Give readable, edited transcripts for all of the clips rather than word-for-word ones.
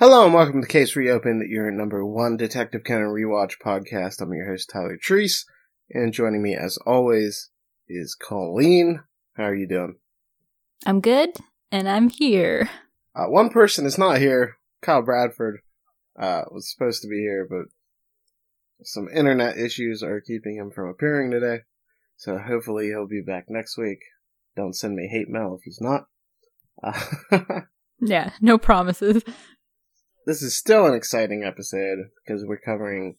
Hello and welcome to Case Reopened, your number one Detective Canon rewatch podcast. I'm your host, Tyler Treese, and joining me as always is Colleen. How are you doing? I'm good, and I'm here. One person is not here. Kyle Bradford was supposed to be here, but some internet issues are keeping him from appearing today, so hopefully he'll be back next week. Don't send me hate mail if he's not. Yeah, no promises. This is still an exciting episode because we're covering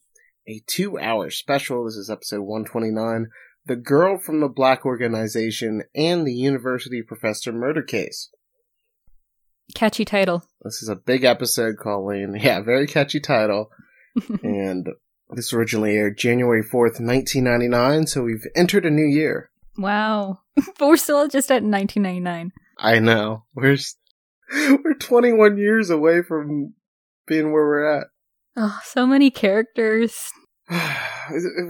a 2-hour special. This is episode 129, The Girl from the Black Organization and the University Professor Murder Case. Catchy title. This is a big episode, Colleen. Yeah, very catchy title. And this originally aired January 4th, 1999, so we've entered a new year. Wow. But we're still just at 1999. I know. We're 21 years away from being where we're at. Oh, so many characters.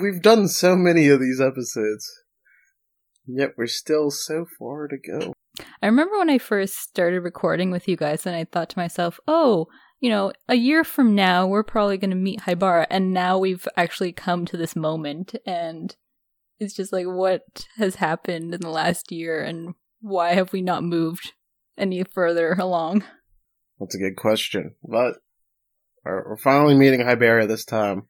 We've done so many of these episodes. Yet we're still so far to go. I remember when I first started recording with you guys and I thought to myself, oh, you know, a year from now, we're probably going to meet Haibara. And now we've actually come to this moment. And it's just like, what has happened in the last year? And why have we not moved any further along? That's a good question. But we're finally meeting Haibara this time.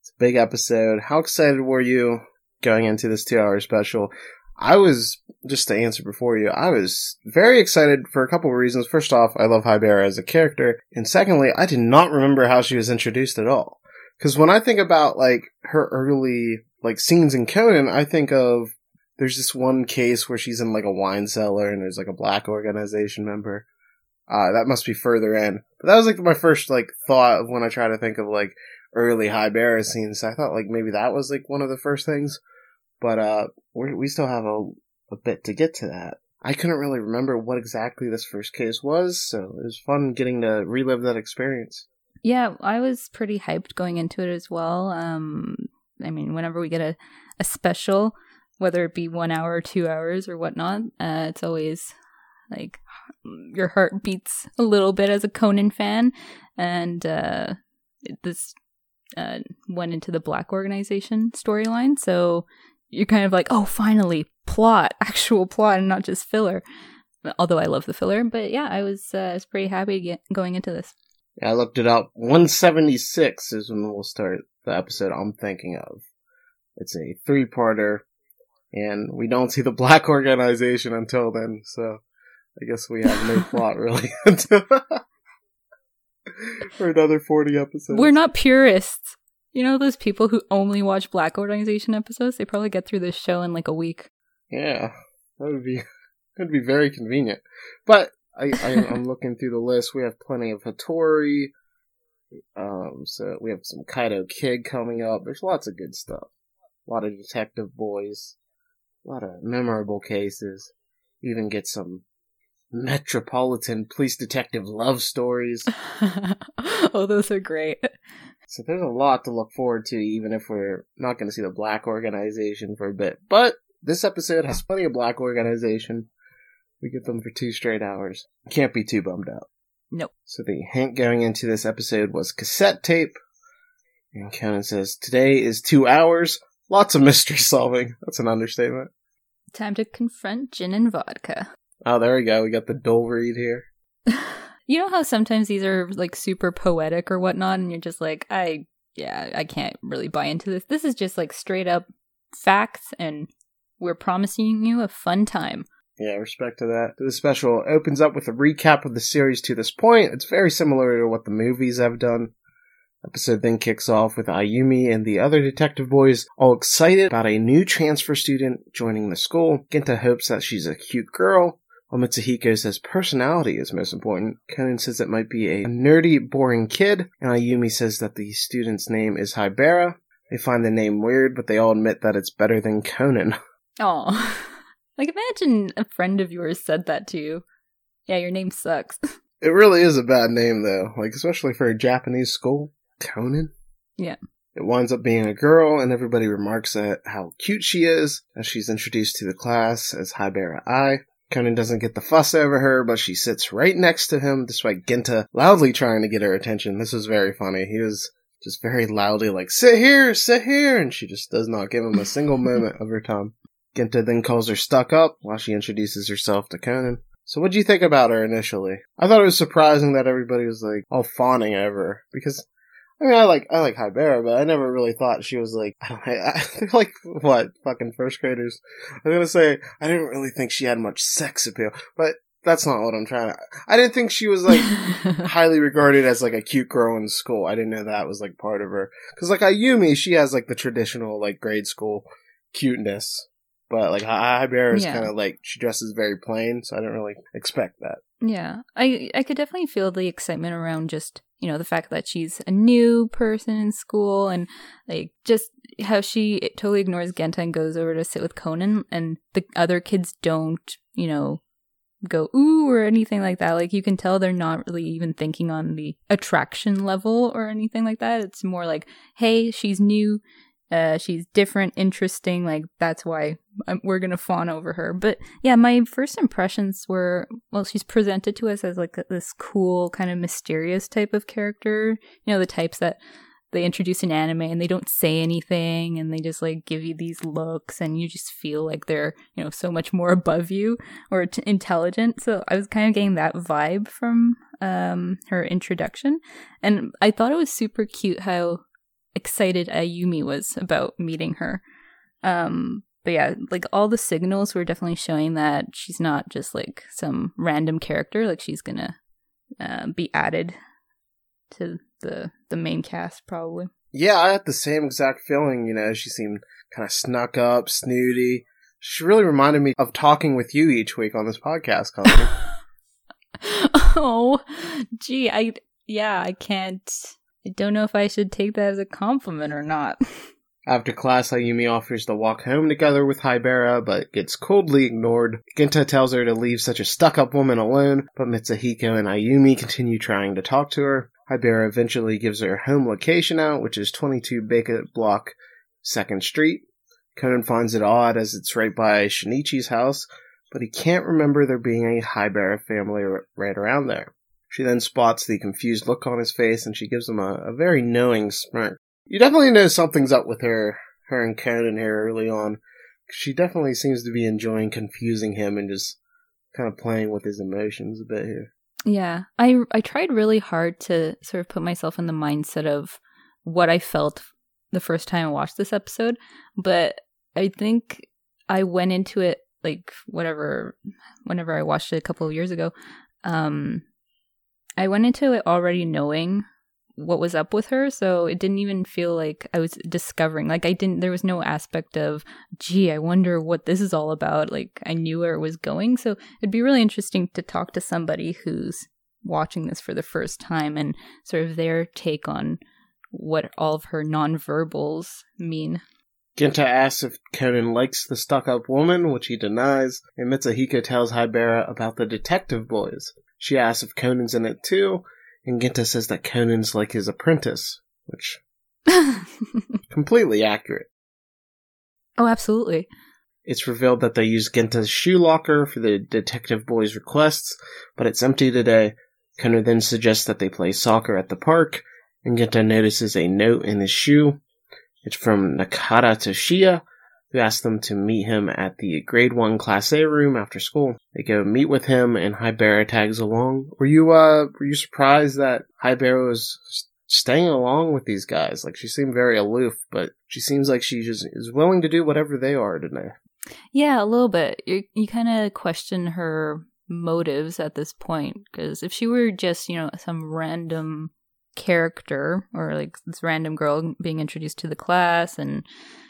It's a big episode. How excited were you going into this 2-hour special? I was, just to answer before you, I was very excited for a couple of reasons. First off, I love Haibara as a character. And secondly, I did not remember how she was introduced at all. Because when I think about, like, her early, like, scenes in Conan, I think of, there's this one case where she's in, like, a wine cellar and there's, like, a black organization member. That must be further in. But that was, like, my first, like, thought of when I try to think of, like, early Haibara scenes. So I thought, like, maybe that was, like, one of the first things. But we still have a bit to get to that. I couldn't really remember what exactly this first case was, so it was fun getting to relive that experience. Yeah, I was pretty hyped going into it as well. I mean, whenever we get a special, whether it be 1 hour or 2 hours or whatnot, it's always like your heart beats a little bit as a Conan fan. And this went into the Black Organization storyline, so you're kind of like, oh, finally, plot, actual plot, and not just filler. Although I love the filler, but yeah, I was pretty happy going into this. Yeah, I looked it up. 176 is when we'll start the episode I'm thinking of. It's a 3-parter, and we don't see the Black Organization until then, so I guess we have no plot really until for another 40 episodes. We're not purists. You know those people who only watch Black Organization episodes? They probably get through this show in like a week. Yeah, that would be very convenient. But I'm looking through the list. We have plenty of Hattori. So we have some Kaitou Kid coming up. There's lots of good stuff. A lot of detective boys. A lot of memorable cases. Even get some Metropolitan Police detective love stories. Oh, those are great. So there's a lot to look forward to, even if we're not going to see the Black Organization for a bit. But this episode has plenty of Black Organization. We get them for 2 straight hours. Can't be too bummed out. Nope. So the hint going into this episode was cassette tape. And Conan says, today is 2 hours. Lots of mystery solving. That's an understatement. Time to confront Gin and Vodka. Oh, there we go. We got the dull read here. You know how sometimes these are, like, super poetic or whatnot, and you're just like, I can't really buy into this. This is just, like, straight up facts, and we're promising you a fun time. Yeah, respect to that. The special opens up with a recap of the series to this point. It's very similar to what the movies have done. Episode then kicks off with Ayumi and the other detective boys all excited about a new transfer student joining the school. Ginta hopes that she's a cute girl. While Mitsuhiko says personality is most important, Conan says it might be a nerdy, boring kid, and Ayumi says that the student's name is Haibara. They find the name weird, but they all admit that it's better than Conan. Aw. Like, imagine a friend of yours said that to you. Yeah, your name sucks. It really is a bad name, though. Like, especially for a Japanese school. Conan? Yeah. It winds up being a girl, and everybody remarks at how cute she is as she's introduced to the class as Haibara I. Conan doesn't get the fuss over her, but she sits right next to him, despite Ginta loudly trying to get her attention. This was very funny. He was just very loudly like, sit here, and she just does not give him a single moment of her time. Ginta then calls her stuck up while she introduces herself to Conan. So what'd you think about her initially? I thought it was surprising that everybody was like all fawning over her, because I mean, I like Haibara, but I never really thought she was like, they're like, what, fucking first graders? I'm gonna say, I didn't really think she had much sex appeal, but that's not what I'm trying to, I didn't think she was like, highly regarded as like a cute girl in school. I didn't know that was like part of her. Cause like Ayumi, she has like the traditional like grade school cuteness, but like Haibara is kind of like, she dresses very plain, so I didn't really expect that. Yeah, I could definitely feel the excitement around just, you know, the fact that she's a new person in school, and like just how she totally ignores Ginta and goes over to sit with Conan, and the other kids don't, you know, go ooh or anything like that. Like you can tell they're not really even thinking on the attraction level or anything like that. It's more like, hey, she's new, she's different, interesting, like that's why we're gonna fawn over her. But yeah, my first impressions were, well, she's presented to us as like this cool kind of mysterious type of character, you know, the types that they introduce in anime and they don't say anything and they just like give you these looks and you just feel like they're, you know, so much more above you or intelligent. So I was kind of getting that vibe from her introduction, and I thought it was super cute how excited Ayumi was about meeting her. But yeah, like all the signals were definitely showing that she's not just like some random character, like she's gonna be added to the main cast probably. Yeah, I had the same exact feeling, you know, she seemed kind of snuck up, snooty. She really reminded me of talking with you each week on this podcast, Colleen. Oh, gee, I can't. I don't know if I should take that as a compliment or not. After class, Ayumi offers to walk home together with Haibara, but gets coldly ignored. Ginta tells her to leave such a stuck-up woman alone, but Mitsuhiko and Ayumi continue trying to talk to her. Haibara eventually gives her home location out, which is 22 Baker Block, 2nd Street. Conan finds it odd as it's right by Shinichi's house, but he can't remember there being a Haibara family right around there. She then spots the confused look on his face, and she gives him a very knowing smirk. You definitely know something's up with her and Conan here early on. She definitely seems to be enjoying confusing him and just kind of playing with his emotions a bit here. Yeah, I tried really hard to sort of put myself in the mindset of what I felt the first time I watched this episode, but I think I went into it, like, whenever I watched it a couple of years ago, I went into it already knowing what was up with her, so it didn't even feel like I was discovering. Like, there was no aspect of, gee, I wonder what this is all about. Like, I knew where it was going, so it'd be really interesting to talk to somebody who's watching this for the first time and sort of their take on what all of her non-verbals mean. Ginta asks if Conan likes the stuck-up woman, which he denies, and Mitsuhiko tells Haibara about the detective boys. She asks if Conan's in it too, and Ginta says that Conan's like his apprentice, which completely accurate. Oh, absolutely. It's revealed that they use Ginta's shoe locker for the detective boys' requests, but it's empty today. Conan then suggests that they play soccer at the park, and Ginta notices a note in his shoe. It's from Nakata Toshiya, who asked them to meet him at the grade 1 class A room after school. They go meet with him, and Haibara tags along. Were you surprised that Haibara was staying along with these guys? Like, she seemed very aloof, but she seems like she just is willing to do whatever they are today. Yeah, a little bit. You kind of question her motives at this point, because if she were just, you know, some random character or like this random girl being introduced to the class, and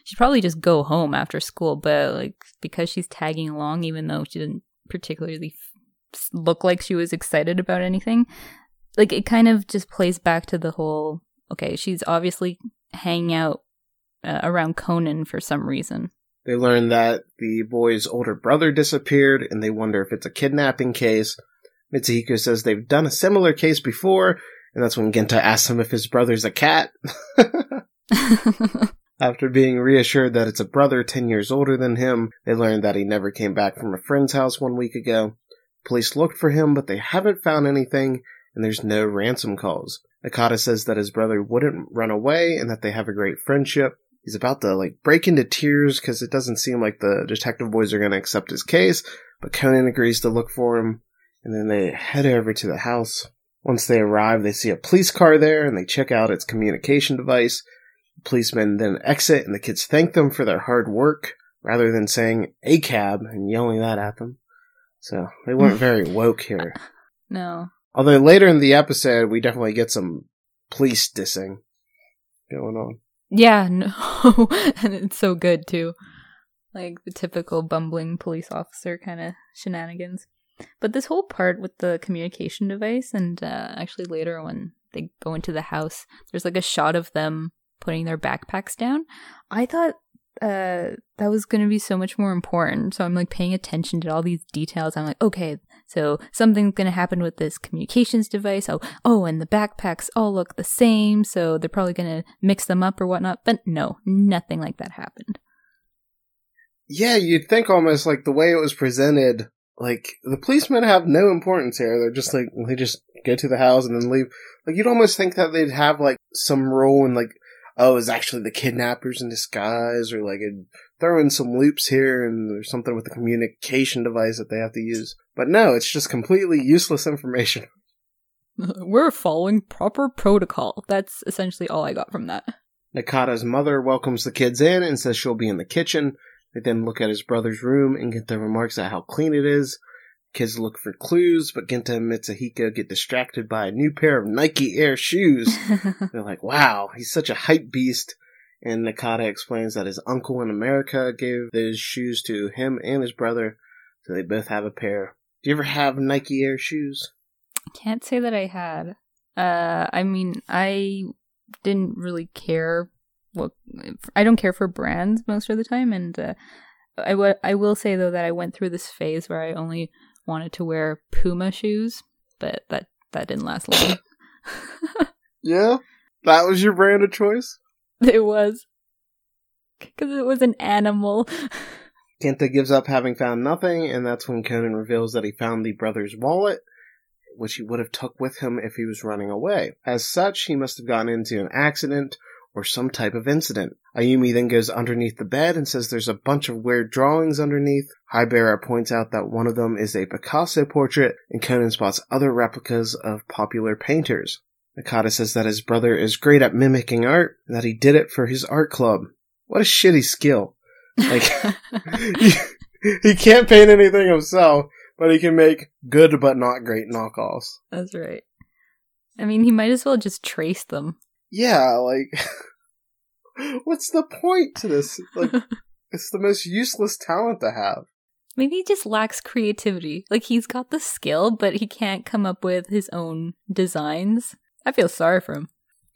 she'd probably just go home after school, but like because she's tagging along even though she didn't particularly look like she was excited about anything, like it kind of just plays back to the whole, okay, she's obviously hanging out around Conan for some reason. They learn that the boy's older brother disappeared and they wonder if it's a kidnapping case. Mitsuhiko says they've done a similar case before. And that's when Ginta asks him if his brother's a cat. After being reassured that it's a brother 10 years older than him, they learned that he never came back from a friend's house 1 week ago. Police looked for him, but they haven't found anything, and there's no ransom calls. Akata says that his brother wouldn't run away and that they have a great friendship. He's about to, break into tears because it doesn't seem like the detective boys are going to accept his case, but Conan agrees to look for him, and then they head over to the house. Once they arrive, they see a police car there, and they check out its communication device. The policemen then exit, and the kids thank them for their hard work, rather than saying, "A cab," and yelling that at them. So, they weren't very woke here. No. Although later in the episode, we definitely get some police dissing going on. Yeah, no. And it's so good, too. The typical bumbling police officer kind of shenanigans. But this whole part with the communication device, and actually later when they go into the house, there's a shot of them putting their backpacks down. I thought that was going to be so much more important. So I'm paying attention to all these details. I'm okay, so something's going to happen with this communications device. Oh, and the backpacks all look the same. So they're probably going to mix them up or whatnot. But no, nothing like that happened. Yeah, you'd think almost the way it was presented, the policemen have no importance here. They're just they just go to the house and then leave. You'd almost think that they'd have some role in oh, it's actually the kidnappers in disguise, or throw in some loops here, and there's something with the communication device that they have to use. But no, it's just completely useless information. We're following proper protocol. That's essentially all I got from that. Nakata's mother welcomes the kids in and says she'll be in the kitchen. They then look at his brother's room and get their remarks at how clean it is. Kids look for clues, but Ginta and Mitsuhiko get distracted by a new pair of Nike Air shoes. They're wow, he's such a hype beast. And Nakata explains that his uncle in America gave those shoes to him and his brother, so they both have a pair. Do you ever have Nike Air shoes? Can't say that I had. I didn't really care. Well, I don't care for brands most of the time, and I will say, though, that I went through this phase where I only wanted to wear Puma shoes, but that didn't last long. Yeah? That was your brand of choice? It was. Because it was an animal. Ginta gives up having found nothing, and that's when Conan reveals that he found the brother's wallet, which he would have took with him if he was running away. As such, he must have gotten into an accident or some type of incident. Ayumi then goes underneath the bed and says there's a bunch of weird drawings underneath. Haibara points out that one of them is a Picasso portrait, and Conan spots other replicas of popular painters. Nakata says that his brother is great at mimicking art, and that he did it for his art club. What a shitty skill. He can't paint anything himself, but he can make good but not great knockoffs. That's right. He might as well just trace them. Yeah, what's the point to this? It's the most useless talent to have. Maybe he just lacks creativity. He's got the skill, but he can't come up with his own designs. I feel sorry for him.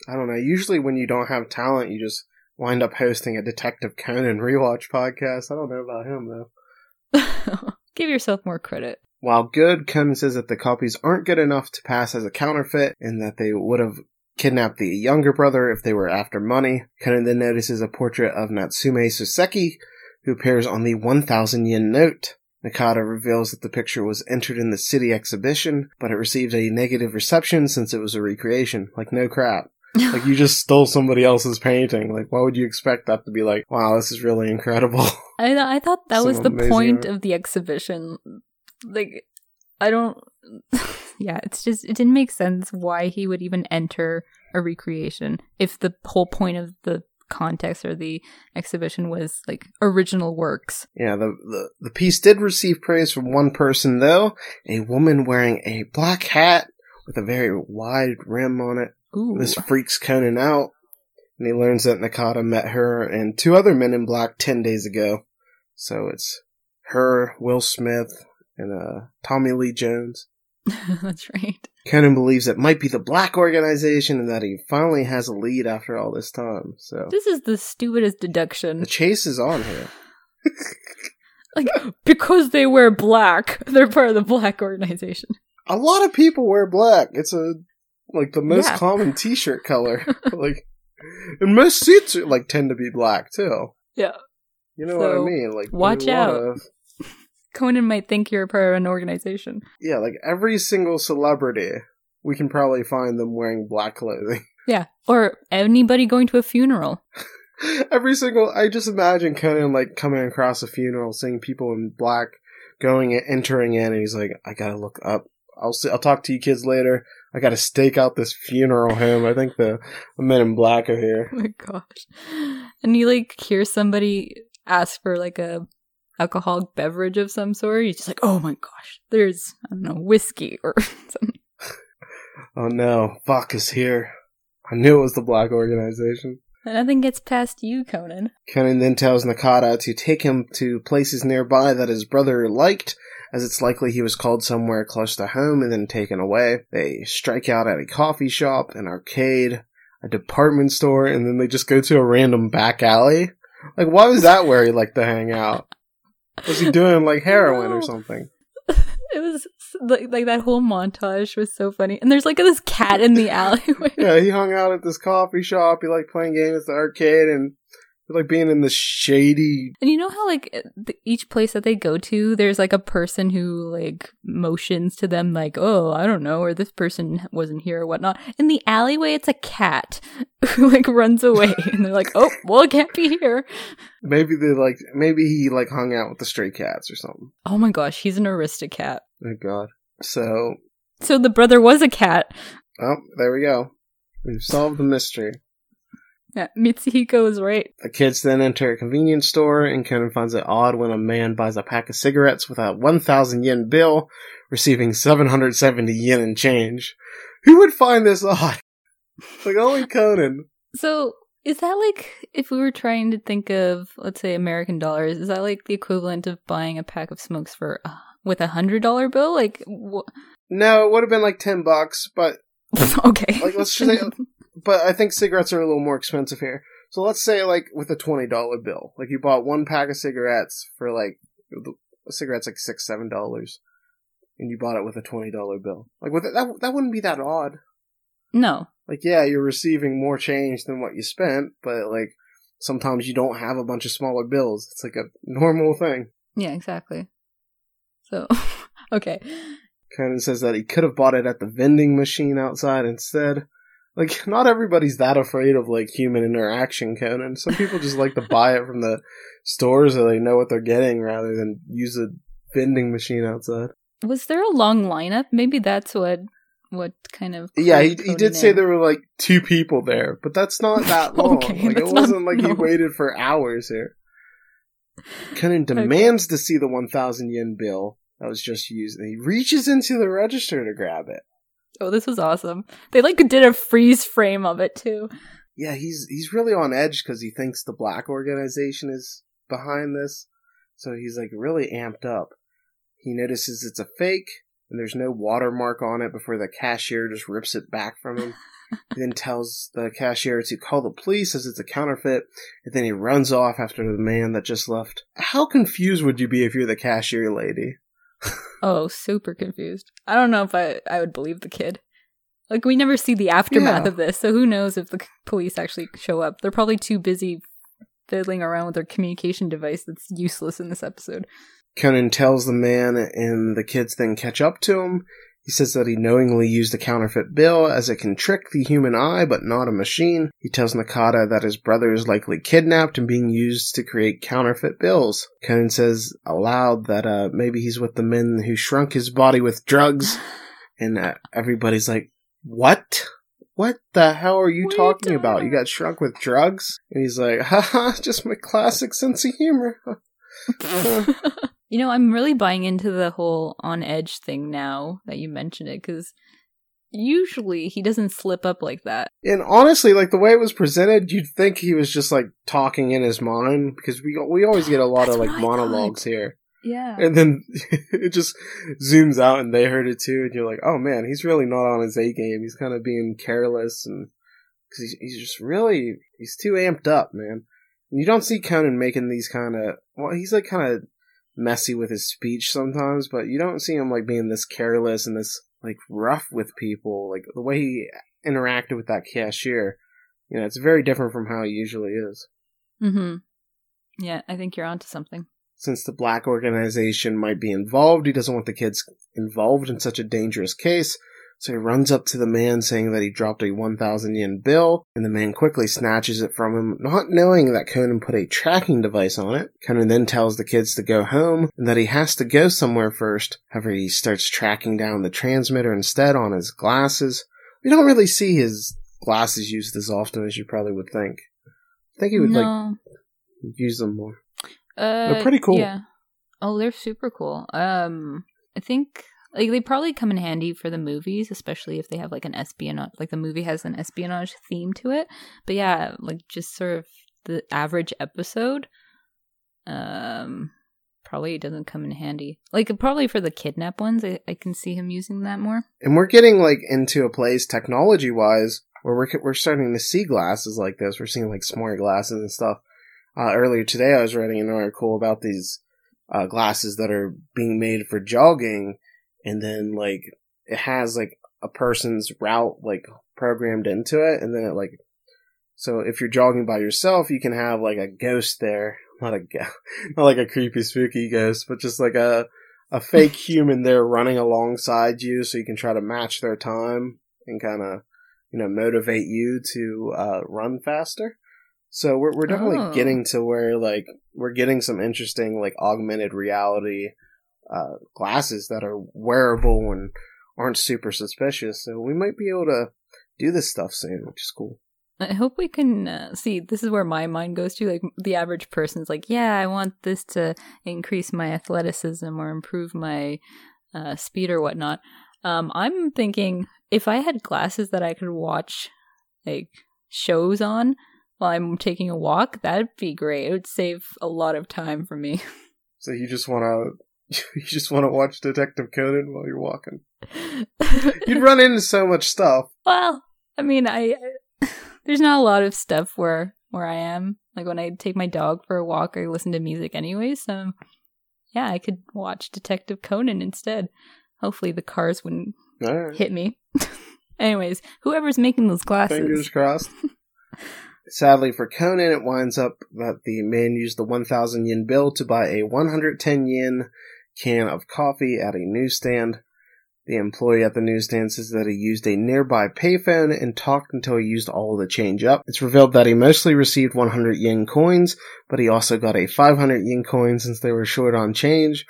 I don't know. Usually when you don't have talent, you just wind up hosting a Detective Conan rewatch podcast. I don't know about him, though. Give yourself more credit. While good, Conan says that the copies aren't good enough to pass as a counterfeit, and that they would have kidnapped the younger brother if they were after money. Conan then notices a portrait of Natsume Soseki, who appears on the 1,000 yen note. Nakata reveals that the picture was entered in the city exhibition, but it received a negative reception since it was a recreation. No crap. You just stole somebody else's painting. Why would you expect that to be wow, this is really incredible? I thought that was the point of the exhibition. I don't... Yeah, it didn't make sense why he would even enter a recreation if the whole point of the context or the exhibition was original works. Yeah, the piece did receive praise from one person, though, a woman wearing a black hat with a very wide rim on it. Ooh. This freaks Conan out, and he learns that Nakata met her and two other men in black 10 days ago. So it's her, Will Smith, and Tommy Lee Jones. That's right. Conan believes it might be the Black Organization and that he finally has a lead after all this time. So this is the stupidest deduction. The chase is on here. Because they wear black, they're part of the Black Organization. A lot of people wear black. It's the most common t-shirt color. And most suits are, like, tend to be black, too. Yeah. You know what I mean? Like, watch out. Conan might think you're a part of an organization. Yeah, like, every single celebrity, we can probably find them wearing black clothing. Yeah, or anybody going to a funeral. I just imagine Conan, like, coming across a funeral, seeing people in black, entering in, and he's like, I gotta look up. I'll talk to you kids later. I gotta stake out this funeral home. I think the men in black are here. Oh my gosh. And you, like, hear somebody ask for, like, a alcoholic beverage of some sort. You're just like, oh my gosh, there's, I don't know, whiskey or something. Oh no, vodka's here. I knew it was the Black Organization. Nothing gets past you, Conan. Conan then tells Nakata to take him to places nearby that his brother liked, as it's likely he was called somewhere close to home and then taken away. They strike out at a coffee shop, an arcade, a department store, and then they just go to a random back alley. Like, why was that where he liked to hang out? Was he doing, like, heroin or something? It was, like, that whole montage was so funny. And there's, like, this cat in the alleyway. Yeah, he hung out at this coffee shop. He liked playing games at the arcade and, like, being in the shady... And you know how, like, each place that they go to, there's, like, a person who, like, motions to them, like, oh, I don't know, or this person wasn't here or whatnot. In the alleyway, it's a cat who, like, runs away. And they're like, oh, well, it can't be here. Maybe they, like, he hung out with the stray cats or something. Oh my gosh, he's an Aristocat. Oh, God. So the brother was a cat. Oh, there we go. We've solved the mystery. Yeah, Mitsuhiko is right. The kids then enter a convenience store, and Conan finds it odd when a man buys a pack of cigarettes with a 1,000 yen bill, receiving 770 yen in change. Who would find this odd? Like, only Conan. So, is that like, if we were trying to think of, let's say, American dollars, is that like the equivalent of buying a pack of smokes for... with a $100 bill? Like, no, it would have been like $10, but... Okay. Like, let's just say... But I think cigarettes are a little more expensive here. So let's say, like, with a $20 bill. Like, you bought one pack of cigarettes for, like... A cigarette's, like, $6, $7. And you bought it with a $20 bill. Like, with that wouldn't be that odd. No. Like, yeah, you're receiving more change than what you spent, but, like, sometimes you don't have a bunch of smaller bills. It's, like, a normal thing. Yeah, exactly. So, okay. Conan says that he could have bought it at the vending machine outside instead. Like, not everybody's that afraid of, like, human interaction, Conan. Some people just like to buy it from the stores so they know what they're getting rather than use a vending machine outside. Was there a long lineup? Maybe that's what kind of... Yeah, he did say there were, like, 2 people there, but that's not that long. Okay, like, it wasn't like he waited for hours here. Conan demands to see the 1,000 yen bill that was just used, and he reaches into the register to grab it. Oh, this was awesome. They, like, did a freeze frame of it, too. Yeah, he's really on edge because he thinks the Black Organization is behind this, so he's, like, really amped up. He notices it's a fake, and there's no watermark on it before the cashier just rips it back from him. He then tells the cashier to call the police as it's a counterfeit, and then he runs off after the man that just left. How confused would you be if you're the cashier lady? Oh, super confused. I don't know if I would believe the kid. Like, we never see the aftermath of this, so who knows if the police actually show up. They're probably too busy fiddling around with their communication device that's useless in this episode. Conan tells the man, and the kids then catch up to him. He says that he knowingly used the counterfeit bill as it can trick the human eye, but not a machine. He tells Nakata that his brother is likely kidnapped and being used to create counterfeit bills. Conan says aloud that maybe he's with the men who shrunk his body with drugs. And everybody's like, what? What the hell are you talking about? You got shrunk with drugs? And he's like, haha, just my classic sense of humor. You know, I'm really buying into the whole on-edge thing now that you mentioned it, because usually he doesn't slip up like that. And honestly, like, the way it was presented, you'd think he was just, like, talking in his mind, because we always get a lot of, like, monologues here. Yeah. And then it just zooms out, and they heard it too, and you're like, oh, man, he's really not on his A-game. He's kind of being careless, and because he's just really, he's too amped up, man. And you don't see Conan making these kind of, well, he's, like, kind of messy with his speech sometimes, but you don't see him, like, being this careless and this, like, rough with people. Like, the way he interacted with that cashier You know, it's very different from how it usually is. Mm-hmm. Yeah, I think you're onto something. Since the Black Organization might be involved, he doesn't want the kids involved in such a dangerous case, so he runs up to the man saying that he dropped a 1,000 yen bill, and the man quickly snatches it from him, not knowing that Conan put a tracking device on it. Conan then tells the kids to go home, and that he has to go somewhere first. However, he starts tracking down the transmitter instead on his glasses. We don't really see his glasses used as often as you probably would think. I think he would like use them more. They're pretty cool. Yeah. Oh, they're super cool. I think like they probably come in handy for the movies, especially if they have like an espionage. Like the movie has an espionage theme to it. But yeah, like just sort of the average episode, probably doesn't come in handy. Like probably for the kidnap ones, I can see him using that more. And we're getting like into a place technology wise where we're starting to see glasses like this. We're seeing like smart glasses and stuff. Earlier today, I was writing an article about these glasses that are being made for jogging, and then, like, it has, like, a person's route, like, programmed into it, and then it, like, so if you're jogging by yourself, you can have, like, a ghost there. Not like a creepy, spooky ghost, but just, like, a fake human there running alongside you, so you can try to match their time and kind of, you know, motivate you to run faster. So we're definitely getting to where, like, we're getting some interesting, like, augmented reality glasses that are wearable and aren't super suspicious. So we might be able to do this stuff soon, which is cool. I hope we can see. This is where my mind goes to. Like, the average person's like, yeah, I want this to increase my athleticism or improve my speed or whatnot. I'm thinking if I had glasses that I could watch, like, shows on, while I'm taking a walk, that'd be great. It would save a lot of time for me. So you just want to watch Detective Conan while you're walking? You'd run into so much stuff. Well, I mean, I there's not a lot of stuff where I am. Like when I take my dog for a walk, I listen to music anyway. So yeah, I could watch Detective Conan instead. Hopefully, the cars wouldn't hit me. Anyways, whoever's making those glasses, fingers crossed. Sadly for Conan, it winds up that the man used the 1,000 yen bill to buy a 110 yen can of coffee at a newsstand. The employee at the newsstand says that he used a nearby payphone and talked until he used all the change up. It's revealed that he mostly received 100 yen coins, but he also got a 500 yen coin since they were short on change.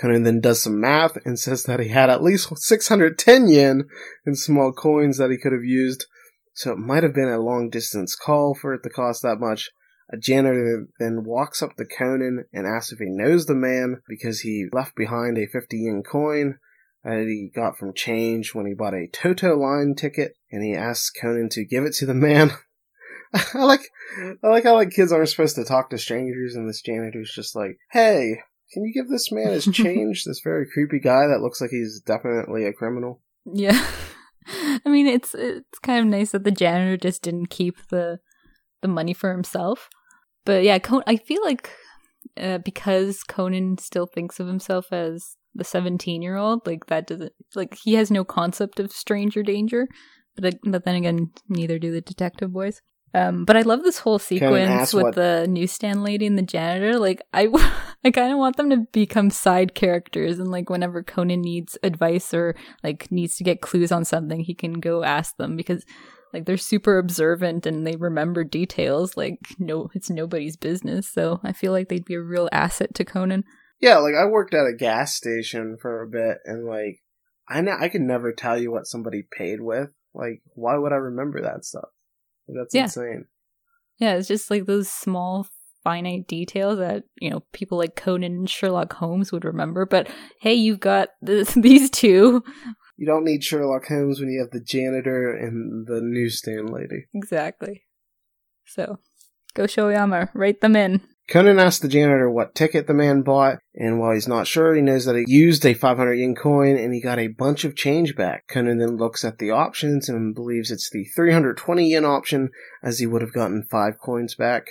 Conan then does some math and says that he had at least 610 yen in small coins that he could have used. So it might have been a long-distance call for it to cost that much. A janitor then walks up to Conan and asks if he knows the man because he left behind a 50 yen coin that he got from change when he bought a Toto line ticket, and he asks Conan to give it to the man. I like how like kids aren't supposed to talk to strangers, and this janitor's just like, "Hey, can you give this man his change? This very creepy guy that looks like he's definitely a criminal." Yeah. I mean, it's kind of nice that the janitor just didn't keep the money for himself. But yeah, I feel like because Conan still thinks of himself as the 17-year-old, like that doesn't, like he has no concept of stranger danger. But then again, neither do the detective boys. But I love this whole sequence with the newsstand lady and the janitor. Like, I kind of want them to become side characters. And, like, whenever Conan needs advice or, like, needs to get clues on something, he can go ask them because, like, they're super observant and they remember details. Like, no, it's nobody's business. So I feel like they'd be a real asset to Conan. Yeah, like, I worked at a gas station for a bit and, like, I could never tell you what somebody paid with. Like, why would I remember that stuff? That's insane. Yeah, it's just like those small, finite details that, you know, people like Conan and Sherlock Holmes would remember. But hey, you've got these two. You don't need Sherlock Holmes when you have the janitor and the newsstand lady. Exactly. So, go Shoyama, write them in. Conan asks the janitor what ticket the man bought, and while he's not sure, he knows that he used a 500 yen coin and he got a bunch of change back. Conan then looks at the options and believes it's the 320 yen option, as he would have gotten 5 coins back.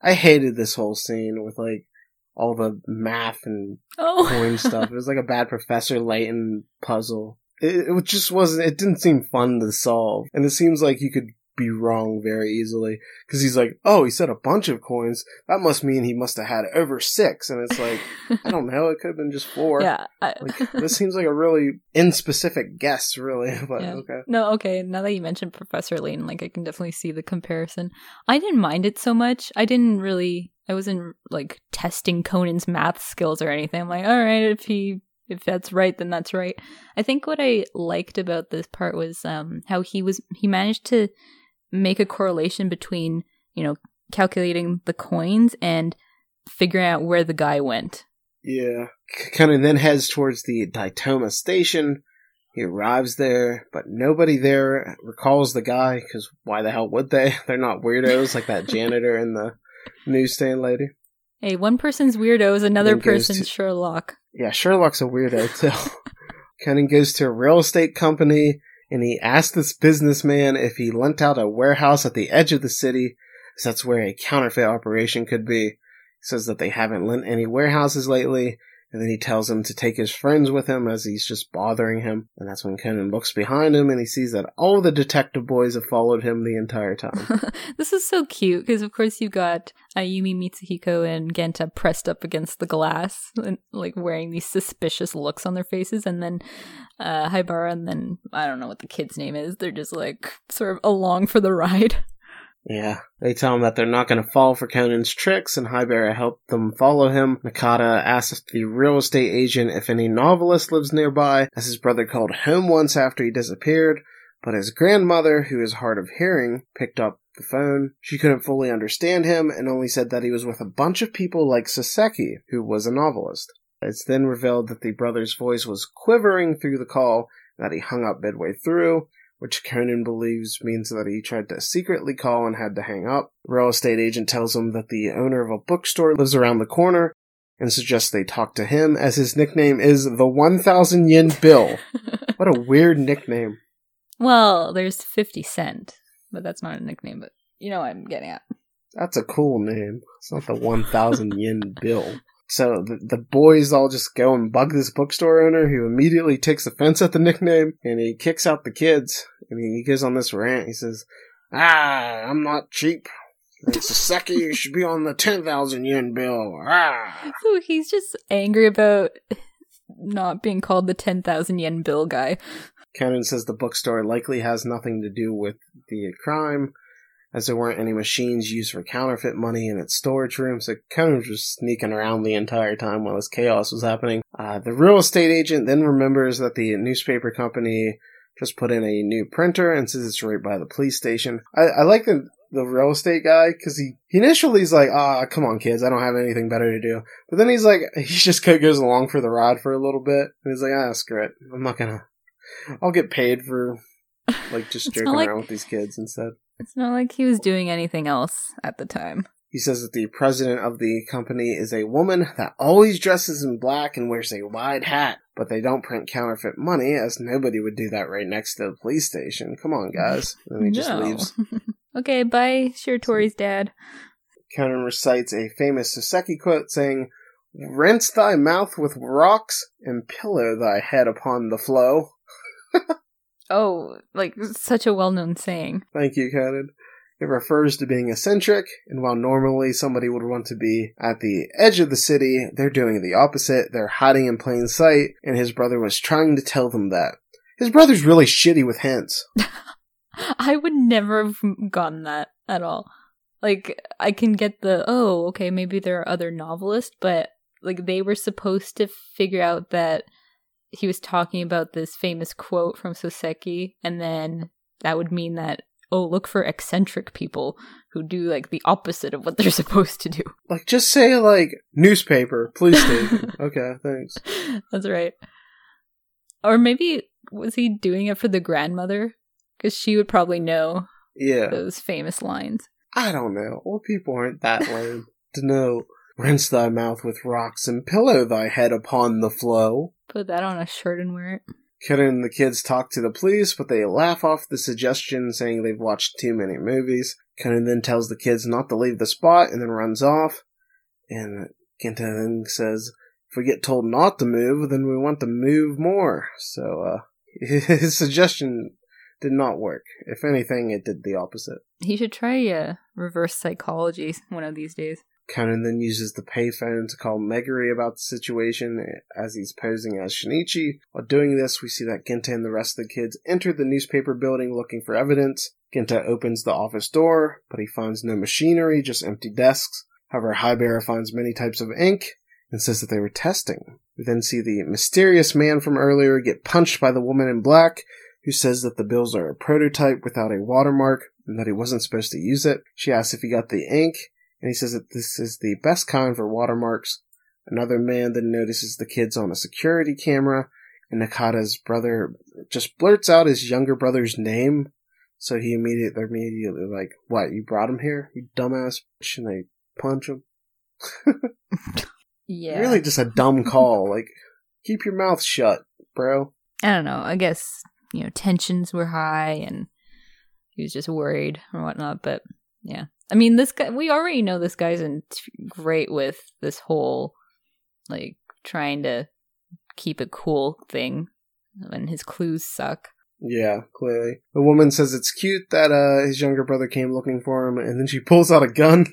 I hated this whole scene with, like, all the math and coin stuff. It was like a bad Professor Layton puzzle. It didn't seem fun to solve, and it seems like you could be wrong very easily, because he's like, oh, he said a bunch of coins. That must mean he must have had over 6. And it's like, I don't know. It could have been just 4. Yeah. This seems like a really inspecific guess, really. But yeah. Okay. No, okay. Now that you mentioned Professor Layton, like, I can definitely see the comparison. I didn't mind it so much. I wasn't like testing Conan's math skills or anything. I'm like, all right, if that's right, then that's right. I think what I liked about this part was how he managed to make a correlation between, you know, calculating the coins and figuring out where the guy went. Yeah. Conan then heads towards the Daitoma station. He arrives there, but nobody there recalls the guy, because why the hell would they? They're not weirdos like that janitor and the newsstand lady. Hey, one person's weirdo is another person's Sherlock. Yeah, Sherlock's a weirdo, too. Conan goes to a real estate company, and he asks this businessman if he lent out a warehouse at the edge of the city, because that's where a counterfeit operation could be. He says that they haven't lent any warehouses lately, and then he tells him to take his friends with him as he's just bothering him. And that's when Conan looks behind him, and he sees that all the detective boys have followed him the entire time. This is so cute, because of course you got Ayumi, Mitsuhiko, and Ginta pressed up against the glass, and like wearing these suspicious looks on their faces. And then Haibara, and then I don't know what the kid's name is. They're just like sort of along for the ride. Yeah, they tell him that they're not going to fall for Conan's tricks, and Haibara helped them follow him. Nakata asks the real estate agent if any novelist lives nearby, as his brother called home once after he disappeared, but his grandmother, who is hard of hearing, picked up the phone. She couldn't fully understand him, and only said that he was with a bunch of people like Soseki, who was a novelist. It's then revealed that the brother's voice was quivering through the call, and that he hung up midway through, which Conan believes means that he tried to secretly call and had to hang up. The real estate agent tells him that the owner of a bookstore lives around the corner and suggests they talk to him, as his nickname is the 1,000 yen bill. What a weird nickname. Well, there's 50 Cent, but that's not a nickname, but you know what I'm getting at. That's a cool name. It's not the 1,000 yen bill. So the boys all just go and bug this bookstore owner, who immediately takes offense at the nickname, and he kicks out the kids. And he goes on this rant. He says, I'm not cheap. And Soseki, you should be on the 10,000 yen bill. Ah. So he's just angry about not being called the 10,000 yen bill guy. Conan says the bookstore likely has nothing to do with the crime, as there weren't any machines used for counterfeit money in its storage room, so Conan was just sneaking around the entire time while this chaos was happening. The real estate agent then remembers that the newspaper company just put in a new printer and says it's right by the police station. I like the real estate guy, because he initially is like, come on, kids, I don't have anything better to do. But then he's like, he just goes along for the ride for a little bit, and he's like, screw it. I'll get paid for, like, just joking around with these kids instead. It's not like he was doing anything else at the time. He says that the president of the company is a woman that always dresses in black and wears a wide hat, but they don't print counterfeit money, as nobody would do that right next to the police station. Come on, guys. And he just leaves. Okay, bye, Shiratori's dad. Conan recites a famous Soseki quote saying, "Rinse thy mouth with rocks and pillow thy head upon the flow." Oh, like, such a well-known saying. Thank you, Conan. It refers to being eccentric, and while normally somebody would want to be at the edge of the city, they're doing the opposite. They're hiding in plain sight, and his brother was trying to tell them that. His brother's really shitty with hints. I would never have gotten that at all. Like, I can get the, oh, okay, maybe there are other novelists, but, like, they were supposed to figure out that he was talking about this famous quote from Soseki, and then that would mean that, oh, look for eccentric people who do, like, the opposite of what they're supposed to do. Like, just say, like, newspaper, please do. Okay, thanks. That's right. Or maybe, was he doing it for the grandmother? Because she would probably know those famous lines. I don't know. Old people aren't that lame to know. Rinse thy mouth with rocks and pillow thy head upon the flow. Put that on a shirt and wear it. Conan and the kids talk to the police, but they laugh off the suggestion, saying they've watched too many movies. Conan then tells the kids not to leave the spot and then runs off. And Ginta then says, if we get told not to move, then we want to move more. So his suggestion did not work. If anything, it did the opposite. He should try reverse psychology one of these days. Conan then uses the payphone to call Megure about the situation as he's posing as Shinichi. While doing this, we see that Ginta and the rest of the kids enter the newspaper building looking for evidence. Ginta opens the office door, but he finds no machinery, just empty desks. However, Haibara finds many types of ink and says that they were testing. We then see the mysterious man from earlier get punched by the woman in black, who says that the bills are a prototype without a watermark and that he wasn't supposed to use it. She asks if he got the ink, and he says that this is the best kind for watermarks. Another man then notices the kids on a security camera, and Nakata's brother just blurts out his younger brother's name. So they're immediately like, what, you brought him here, you dumbass bitch, and they punch him. Yeah. Really just a dumb call. Like, keep your mouth shut, bro. I don't know. I guess, tensions were high and he was just worried or whatnot, but yeah. I mean, this guy, we already know this guy's great with this whole, like, trying to keep it cool thing, and his clues suck. Yeah, clearly. The woman says it's cute that his younger brother came looking for him, and then she pulls out a gun.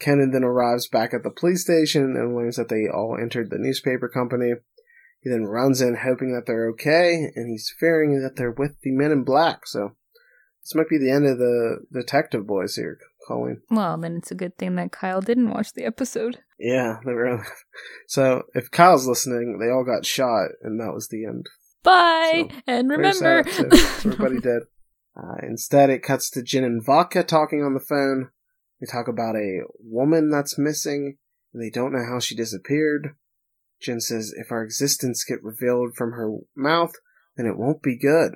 Kenan then arrives back at the police station and learns that they all entered the newspaper company. He then runs in hoping that they're okay, and he's fearing that they're with the men in black, so this might be the end of the detective boys here, Colleen. Well, then it's a good thing that Kyle didn't watch the episode. Yeah, they were. So if Kyle's listening, they all got shot, and that was the end. Bye! So, and remember! Everybody dead. Instead, it cuts to Gin and Vodka talking on the phone. They talk about a woman that's missing, and they don't know how she disappeared. Gin says, if our existence get revealed from her mouth, then it won't be good.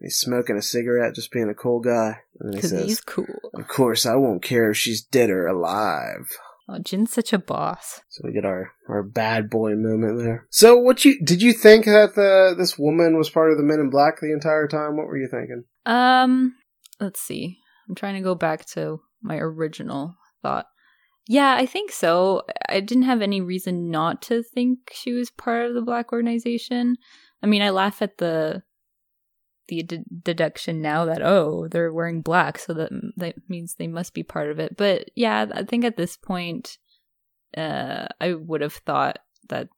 He's smoking a cigarette, just being a cool guy. And then he says, he's cool. Of course, I won't care if she's dead or alive. Oh, Jin's such a boss. So we get our bad boy moment there. So did you think that this woman was part of the Men in Black the entire time? What were you thinking? Let's see. I'm trying to go back to my original thought. Yeah, I think so. I didn't have any reason not to think she was part of the Black Organization. I mean, I laugh at the deduction now that, oh, they're wearing black, so that means they must be part of it. But yeah, I think at this point, I would have thought that,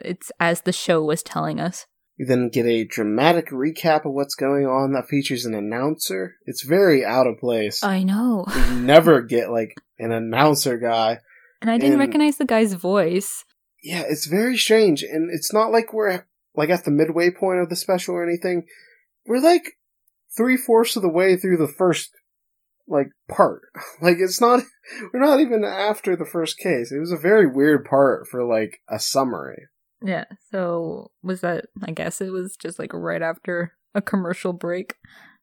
it's as the show was telling us. You then get a dramatic recap of what's going on that features an announcer. It's very out of place. I know. You never get, like, an announcer guy. And I didn't recognize the guy's voice. Yeah, it's very strange, and it's not like we're at the midway point of the special or anything. We're like 3/4 of the way through the first part. We're not even after the first case. It was a very weird part for a summary. Yeah. So was that, I guess it was just right after a commercial break.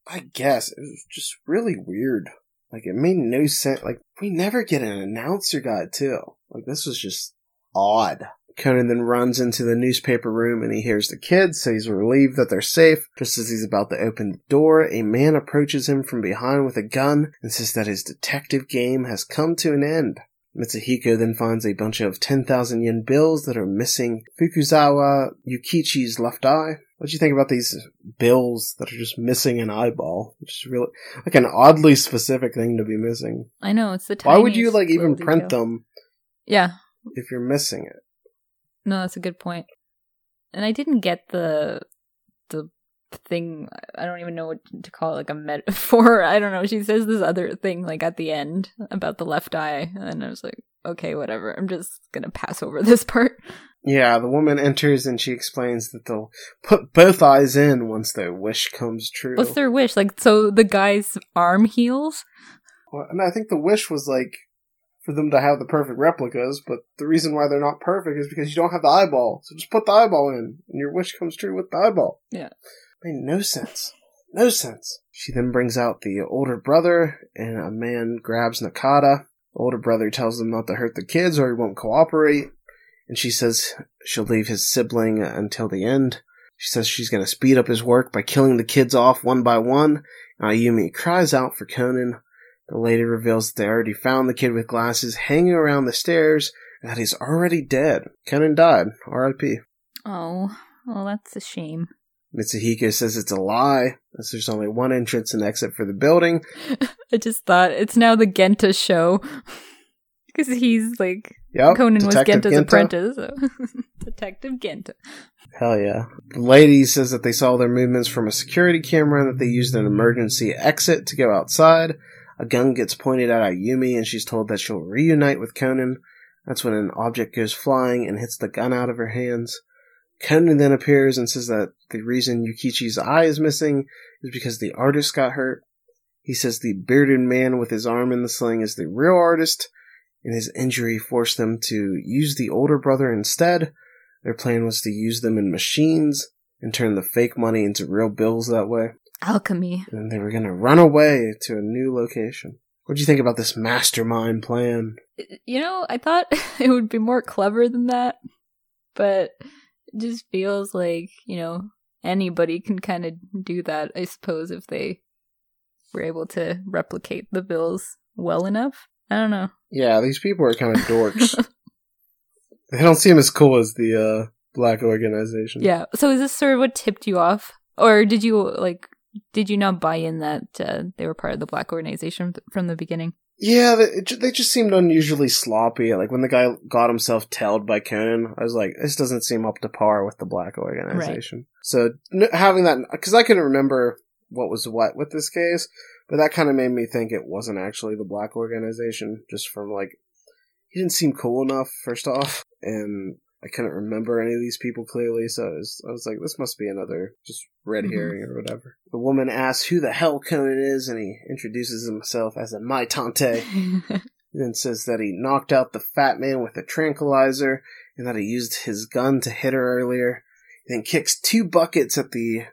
I guess it was just really weird. It made no sense. We never get an announcer guy too. This was just odd. Conan then runs into the newspaper room and he hears the kids, so he's relieved that they're safe. Just as he's about to open the door, a man approaches him from behind with a gun and says that his detective game has come to an end. Mitsuhiko then finds a bunch of 10,000 yen bills that are missing Fukuzawa Yukichi's left eye. What do you think about these bills that are just missing an eyeball? Which is really, an oddly specific thing to be missing. I know, it's the tiniest. Why would you, even print them? Yeah. If you're missing it. No, that's a good point. And I didn't get the thing. I don't even know what to call it, a metaphor. I don't know. She says this other thing, at the end about the left eye. And I was like, okay, whatever. I'm just going to pass over this part. Yeah, the woman enters and she explains that they'll put both eyes in once their wish comes true. What's their wish? So the guy's arm heals? Well, and I think the wish was, for them to have the perfect replicas, but the reason why they're not perfect is because you don't have the eyeball. So just put the eyeball in, and your wish comes true with the eyeball. Yeah. Made no sense. No sense. She then brings out the older brother, and a man grabs Nakata. The older brother tells them not to hurt the kids or he won't cooperate, and she says she'll leave his sibling until the end. She says she's going to speed up his work by killing the kids off one by one. Ayumi cries out for Conan. The lady reveals that they already found the kid with glasses hanging around the stairs and that he's already dead. Conan died. R.I.P. Oh, well, that's a shame. Mitsuhiko says it's a lie, as there's only one entrance and exit for the building. I just thought, it's now the Ginta show. Because he's like, yep, Conan Detective was Ginta's apprentice. So. Detective Ginta. Hell yeah. The lady says that they saw their movements from a security camera and that they used an emergency exit to go outside. A gun gets pointed at Ayumi and she's told that she'll reunite with Conan. That's when an object goes flying and hits the gun out of her hands. Conan then appears and says that the reason Yukichi's eye is missing is because the artist got hurt. He says the bearded man with his arm in the sling is the real artist, and his injury forced them to use the older brother instead. Their plan was to use them in machines and turn the fake money into real bills that way. Alchemy. And they were going to run away to a new location. What do you think about this mastermind plan? You know, I thought it would be more clever than that, but it just feels like, you know, anybody can kind of do that, I suppose, if they were able to replicate the bills well enough. I don't know. Yeah, these people are kind of dorks. They don't seem as cool as the Black Organization. Yeah. So is this sort of what tipped you off? Or did you, like, did you not buy in that they were part of the Black Organization from the beginning? Yeah, they just seemed unusually sloppy. Like, when the guy got himself tailed by Conan, I was like, this doesn't seem up to par with the Black Organization. Right. So having that, because I couldn't remember what was what with this case, but that kind of made me think it wasn't actually the Black Organization, just from, like, he didn't seem cool enough, first off, and I couldn't remember any of these people clearly, so I was like, this must be another just red herring or whatever. The woman asks who the hell Conan is, and he introduces himself as a my tante, then says that he knocked out the fat man with a tranquilizer, and that he used his gun to hit her earlier, then kicks two buckets at the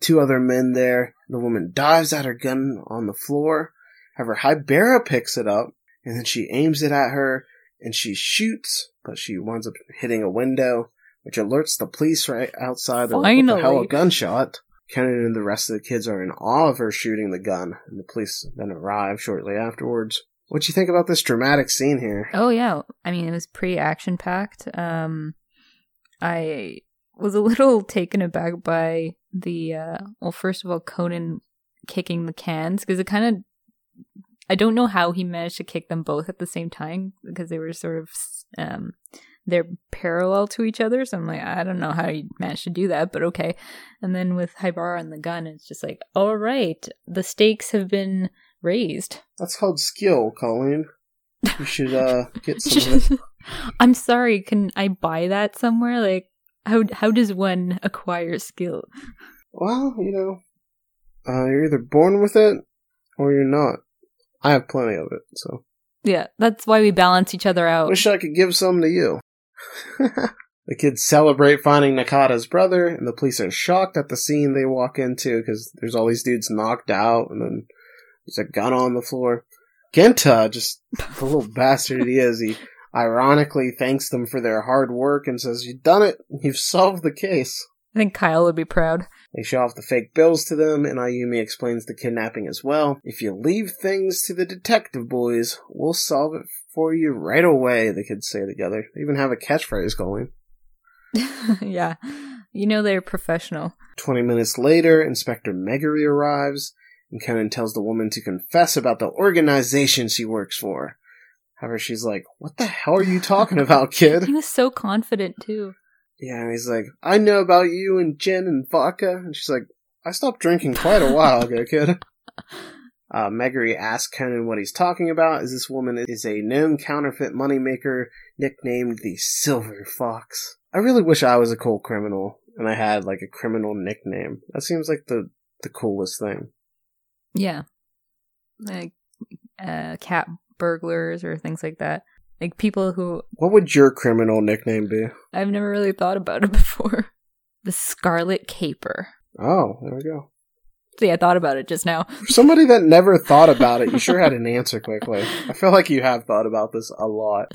two other men there. The woman dives at her gun on the floor. However, Haibara picks it up, and then she aims it at her, and she shoots, but she winds up hitting a window, which alerts the police right outside. Finally. What the hell, a gunshot. Conan and the rest of the kids are in awe of her shooting the gun, and the police then arrive shortly afterwards. What do you think about this dramatic scene here? Oh, yeah. I mean, it was pretty action-packed. I was a little taken aback by the, well, first of all, Conan kicking the cans, because it kind of, I don't know how he managed to kick them both at the same time, because they were sort of, they're parallel to each other, so I'm like, I don't know how he managed to do that, but okay. And then with Haibara and the gun, it's just like, all right, the stakes have been raised. That's called skill, Colleen. You should, get some of it. I'm sorry, can I buy that somewhere? Like, How does one acquire skill? Well, you know, you're either born with it or you're not. I have plenty of it, so. Yeah, that's why we balance each other out. Wish I could give some to you. The kids celebrate finding Nakata's brother, and the police are shocked at the scene they walk into because there's all these dudes knocked out, and then there's a gun on the floor. Ginta, just the little bastard he is, he ironically thanks them for their hard work and says, you've done it, you've solved the case. I think Kyle would be proud. They show off the fake bills to them, and Ayumi explains the kidnapping as well. If you leave things to the detective boys, we'll solve it for you right away, the kids say together. They even have a catchphrase going. Yeah. You know they're professional. 20 minutes later, Inspector Megure arrives, and Conan tells the woman to confess about the organization she works for. However, she's like, what the hell are you talking about, kid? He was so confident, too. Yeah, and he's like, I know about you and gin and vodka. And she's like, I stopped drinking quite a while ago, kid. Megure asks Conan what he's talking about, as this woman is a known counterfeit moneymaker nicknamed the Silver Fox. I really wish I was a cool criminal and I had, like, a criminal nickname. That seems like the coolest thing. Yeah. Like, cat burglars or things like that. Like people who... What would your criminal nickname be? I've never really thought about it before. The Scarlet Caper. Oh, there we go. See, I thought about it just now. For somebody that never thought about it, you sure had an answer quickly. I feel like you have thought about this a lot.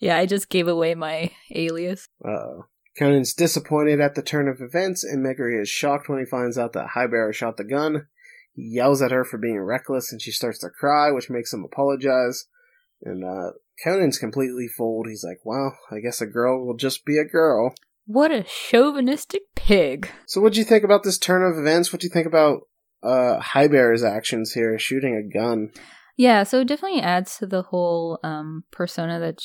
Yeah, I just gave away my alias. Uh-oh. Conan's disappointed at the turn of events, and Megure is shocked when he finds out that Haibara shot the gun. He yells at her for being reckless, and she starts to cry, which makes him apologize. And Conan's completely fooled. He's like, well, I guess a girl will just be a girl. What a chauvinistic pig. So what do you think about this turn of events? What do you think about Haibara's actions here, shooting a gun? Yeah, so it definitely adds to the whole persona that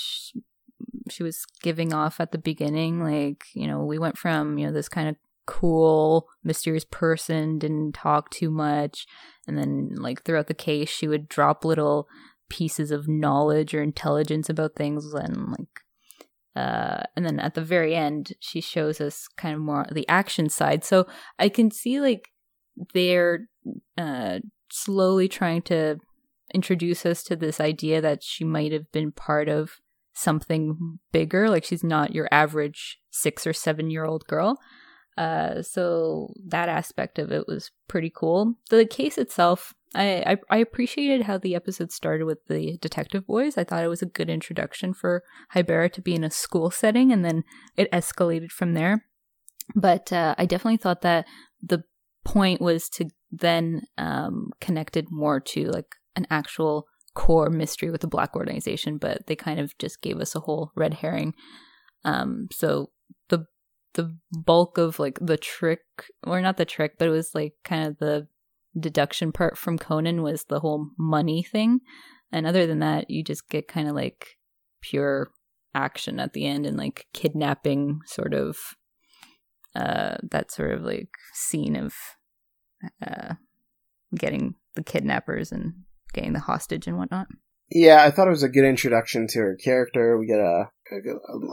she was giving off at the beginning. Like, you know, we went from, you know, this kind of cool, mysterious person, didn't talk too much, and then, like, throughout the case, she would drop little pieces of knowledge or intelligence about things, and, like, and then at the very end, she shows us kind of more the action side. So I can see, like, they're slowly trying to introduce us to this idea that she might have been part of something bigger. Like, she's not your average 6 or 7 year old girl. So that aspect of it was pretty cool. The case itself, I appreciated how the episode started with the detective boys. I thought it was a good introduction for Haibara to be in a school setting, and then it escalated from there. But I definitely thought that the point was to then connect it more to, like, an actual core mystery with the Black Organization, but they kind of just gave us a whole red herring. So the bulk of, like, the trick, or not the trick, but it was, like, kind of the deduction part from Conan was the whole money thing. And other than that, you just get kind of, like, pure action at the end, and, like, kidnapping sort of that sort of, like, scene of getting the kidnappers and getting the hostage and whatnot. Yeah, I thought it was a good introduction to her character. We get a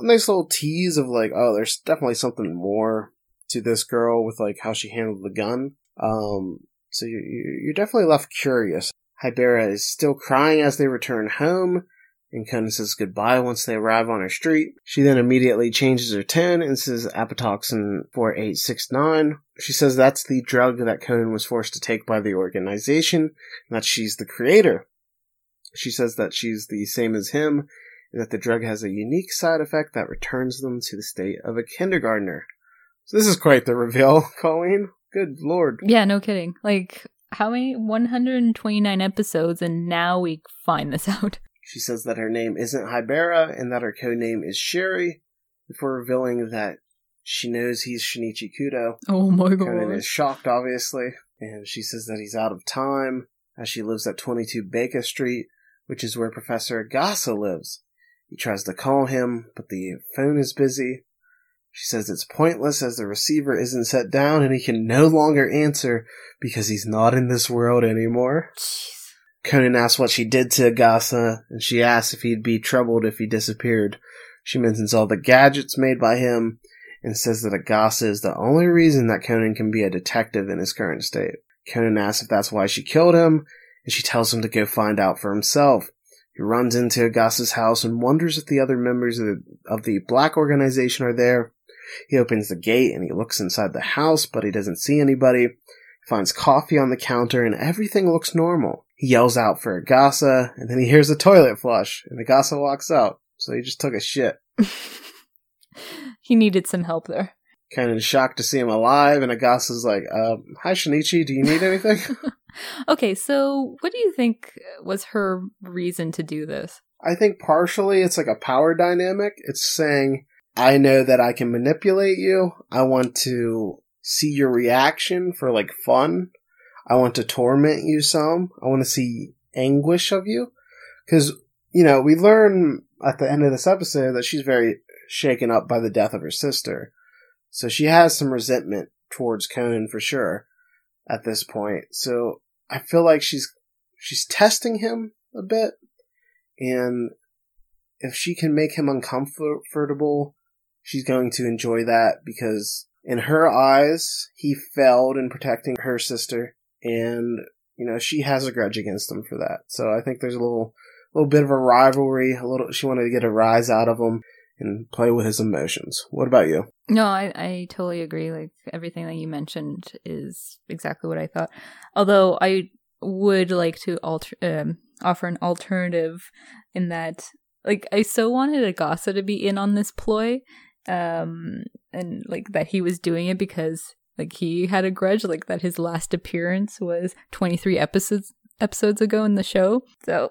nice little tease of, like, oh, there's definitely something more to this girl with, like, how she handled the gun. So you're definitely left curious. Haibara is still crying as they return home, and Conan says goodbye once they arrive on her street. She then immediately changes her tone and says APTX-4869. She says that's the drug that Conan was forced to take by the organization, and that she's the creator. She says that she's the same as him, and that the drug has a unique side effect that returns them to the state of a kindergartner. So this is quite the reveal, Colleen. Good lord. Yeah, no kidding. Like, how many? 129 episodes, and now we find this out. She says that her name isn't Haibara, and that her codename is Sherry, before revealing that she knows he's Shinichi Kudo. Oh my god. Conan is shocked, obviously, and she says that he's out of time, as she lives at 22 Baker Street, which is where Professor Agasa lives. He tries to call him, but the phone is busy. She says it's pointless as the receiver isn't set down and he can no longer answer because he's not in this world anymore. Jeez. Conan asks what she did to Agasa, and she asks if he'd be troubled if he disappeared. She mentions all the gadgets made by him and says that Agasa is the only reason that Conan can be a detective in his current state. Conan asks if that's why she killed him, and she tells him to go find out for himself. He runs into Agasa's house and wonders if the other members of the Black Organization are there. He opens the gate and he looks inside the house, but he doesn't see anybody. He finds coffee on the counter and everything looks normal. He yells out for Agasa, and then he hears a toilet flush, and Agasa walks out. So he just took a shit. He needed some help there. Kind of shocked to see him alive, and Agasa's like, hi Shinichi, do you need anything? Okay, so what do you think was her reason to do this? I think partially it's like a power dynamic. It's saying, I know that I can manipulate you. I want to see your reaction for, like, fun. I want to torment you some. I want to see anguish of you. Because, you know, we learn at the end of this episode that she's very shaken up by the death of her sister. So she has some resentment towards Conan for sure at this point. So I feel like she's testing him a bit. And if she can make him uncomfortable, she's going to enjoy that because in her eyes, he failed in protecting her sister. And, you know, she has a grudge against him for that. So I think there's a little bit of a rivalry. She wanted to get a rise out of him and play with his emotions. What about you? No, I totally agree. Like, everything that you mentioned is exactly what I thought. Although I would like to offer an alternative in that, like, I so wanted Agasa to be in on this ploy, and, like, that he was doing it because, like, he had a grudge, like, that his last appearance was 23 episodes ago in the show. So,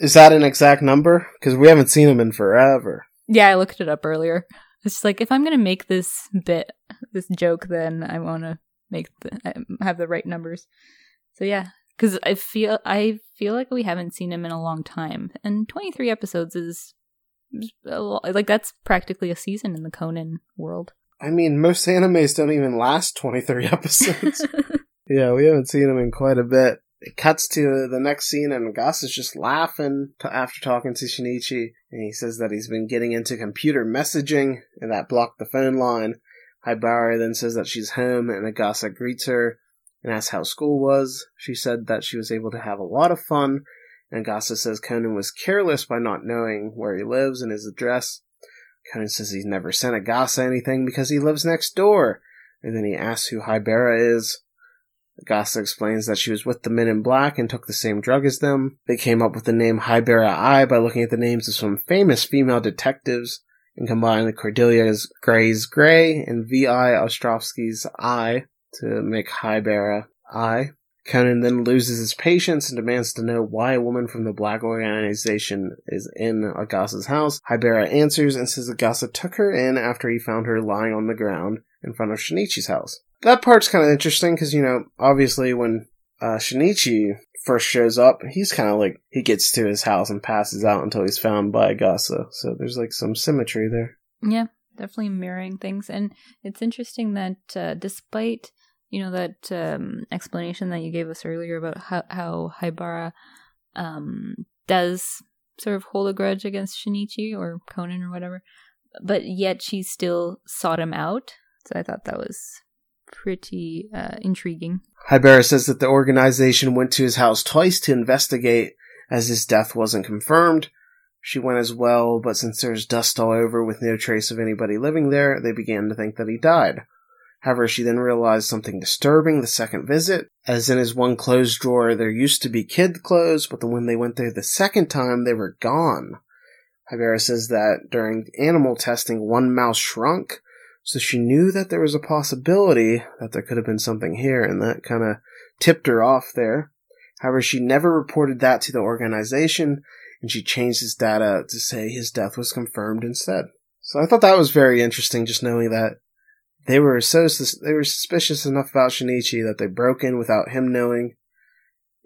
is that an exact number? Because we haven't seen him in forever. Yeah, I looked it up earlier. It's just like, if I'm going to make this bit, this joke, then I want to make have the right numbers. So yeah, because I feel like we haven't seen him in a long time, and 23 episodes is a lot. Like, that's practically a season in the Conan world. I mean, most animes don't even last 23 episodes. Yeah, we haven't seen him in quite a bit. It cuts to the next scene, and Agasa's just laughing after talking to Shinichi, and he says that he's been getting into computer messaging, and that blocked the phone line. Haibara then says that she's home, and Agasa greets her and asks how school was. She said that she was able to have a lot of fun, and Agasa says Conan was careless by not knowing where he lives and his address. Conan says he's never sent Agasa anything because he lives next door, and then he asks who Haibara is. Agasa explains that she was with the men in black and took the same drug as them. They came up with the name Haibara Ai by looking at the names of some famous female detectives and combined Cordelia's Gray's Gray and V.I. Warshawski's Eye to make Haibara Ai. Conan then loses his patience and demands to know why a woman from the Black Organization is in Agasa's house. Haibara answers and says Agasa took her in after he found her lying on the ground in front of Shinichi's house. That part's kind of interesting because, you know, obviously when Shinichi first shows up, he's kind of like, he gets to his house and passes out until he's found by Agasa. So there's like some symmetry there. Yeah, definitely mirroring things. And it's interesting that despite, you know, that explanation that you gave us earlier about how Haibara does sort of hold a grudge against Shinichi or Conan or whatever, but yet she still sought him out. So I thought that was pretty intriguing. Haibara says that the organization went to his house twice to investigate, as his death wasn't confirmed. She went as well, but since there's dust all over with no trace of anybody living there, they began to think that he died. However, she then realized something disturbing the second visit, as in his one clothes drawer there used to be kid clothes, but when they went there the second time, they were gone. Haibara says that during animal testing, one mouse shrunk, so she knew that there was a possibility that there could have been something here, and that kind of tipped her off there. However, she never reported that to the organization, and she changed his data to say his death was confirmed instead. So I thought that was very interesting, just knowing that they were suspicious enough about Shinichi that they broke in without him knowing,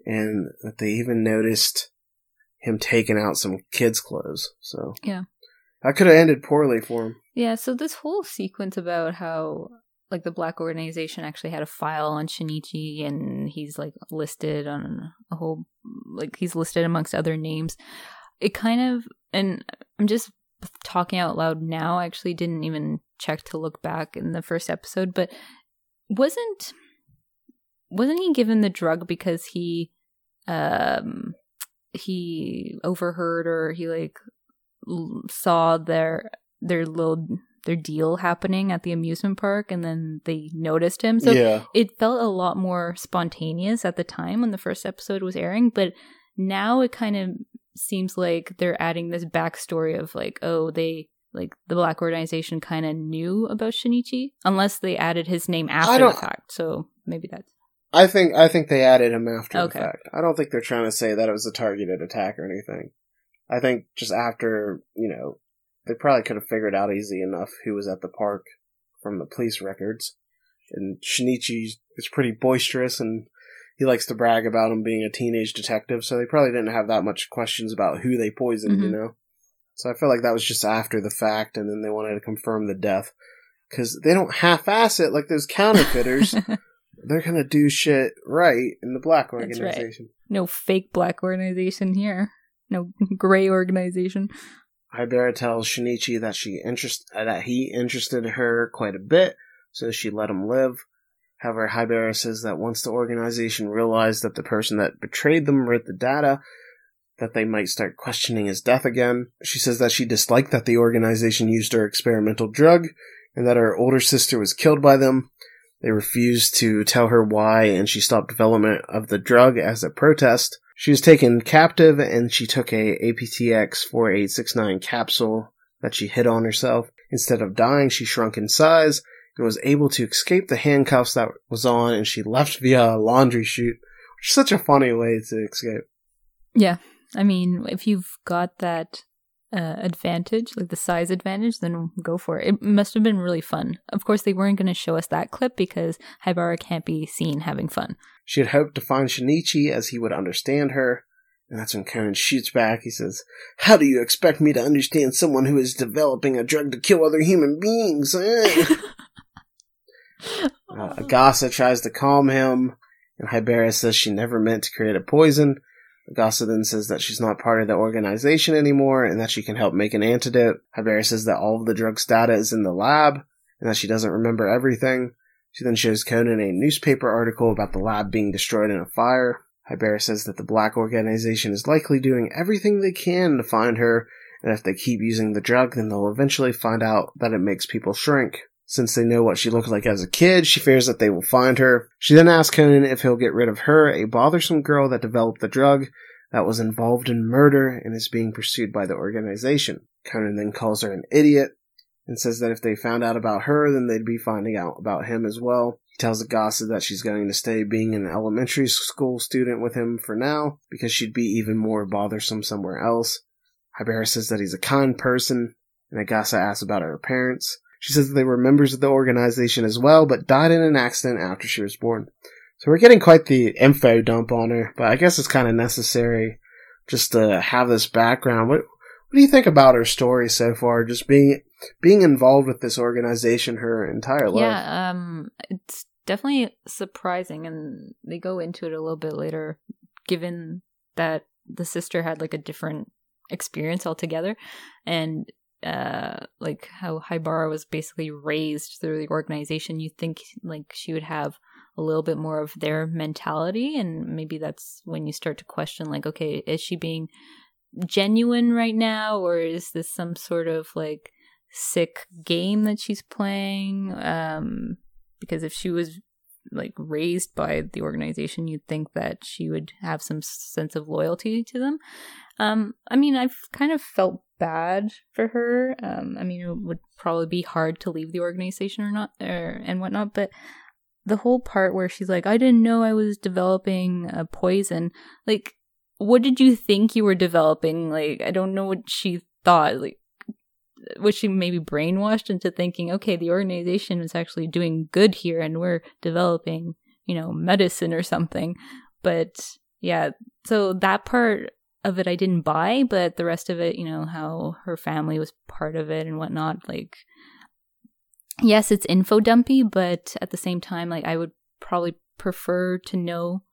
and that they even noticed him taking out some kids' clothes. So yeah. That could have ended poorly for him. Yeah, so this whole sequence about how, like, the Black Organization actually had a file on Shinichi, and he's, like, listed on a whole, like, he's listed amongst other names. It kind of, and I'm just talking out loud now, I actually didn't even check to look back in the first episode, but wasn't he given the drug because he overheard, or he, like, saw their deal happening at the amusement park, and then they noticed him. So yeah. It felt a lot more spontaneous at the time when the first episode was airing, but now it kind of seems like they're adding this backstory of like, oh, they, like, the Black Organization kind of knew about Shinichi, unless they added his name after the fact. So maybe that's. I think they added him after the fact. I don't think they're trying to say that it was a targeted attack or anything. I think just after, you know, they probably could have figured out easy enough who was at the park from the police records. And Shinichi is pretty boisterous, and he likes to brag about him being a teenage detective, so they probably didn't have that much questions about who they poisoned, you know? So I feel like that was just after the fact, and then they wanted to confirm the death. Because they don't half-ass it like those counterfeiters. They're going to do shit right in the Black Organization. That's right. No fake Black Organization here. No gray organization. Haibara tells Shinichi that he interested her quite a bit, so she let him live. However, Haibara says that once the organization realized that the person that betrayed them read the data, that they might start questioning his death again. She says that she disliked that the organization used her experimental drug, and that her older sister was killed by them. They refused to tell her why, and she stopped development of the drug as a protest. She was taken captive, and she took a APTX-4869 capsule that she hid on herself. Instead of dying, she shrunk in size and was able to escape the handcuffs that was on, and she left via a laundry chute, which is such a funny way to escape. Yeah. I mean, if you've got that advantage, like the size advantage, then go for it. It must have been really fun. Of course, they weren't going to show us that clip because Haibara can't be seen having fun. She had hoped to find Shinichi as he would understand her. And that's when Conan shoots back. He says, "How do you expect me to understand someone who is developing a drug to kill other human beings?" Agasa tries to calm him, and Haibara says she never meant to create a poison. Agasa then says that she's not part of the organization anymore, and that she can help make an antidote. Haibara says that all of the drug's data is in the lab, and that she doesn't remember everything. She then shows Conan a newspaper article about the lab being destroyed in a fire. Haibara says that the Black Organization is likely doing everything they can to find her, and if they keep using the drug, then they'll eventually find out that it makes people shrink. Since they know what she looked like as a kid, she fears that they will find her. She then asks Conan if he'll get rid of her, a bothersome girl that developed the drug that was involved in murder and is being pursued by the organization. Conan then calls her an idiot and says that if they found out about her, then they'd be finding out about him as well. He tells Agasa that she's going to stay being an elementary school student with him for now, because she'd be even more bothersome somewhere else. Haibara says that he's a kind person, and Agasa asks about her parents. She says that they were members of the organization as well, but died in an accident after she was born. So we're getting quite the info dump on her, but I guess it's kind of necessary just to have this background. What do you think about her story so far? Just being involved with this organization her entire life. Yeah, it's definitely surprising, and they go into it a little bit later, given that the sister had like a different experience altogether, and like how Haibara was basically raised through the organization. You think like she would have a little bit more of their mentality, and maybe that's when you start to question like, okay, is she being genuine right now, or is this some sort of like sick game that she's playing? Because if she was like raised by the organization, you'd think that she would have some sense of loyalty to them. I mean, I've kind of felt bad for her. I mean, it would probably be hard to leave the organization or not, and whatnot, but the whole part where she's like, "I didn't know I was developing a poison." Like, what did you think you were developing? Like, I don't know what she thought. Like, was she maybe brainwashed into thinking, okay, the organization is actually doing good here and we're developing, you know, medicine or something? But yeah, so that part of it I didn't buy, but the rest of it, you know, how her family was part of it and whatnot, like, yes, it's info dumpy, but at the same time, like, I would probably prefer to know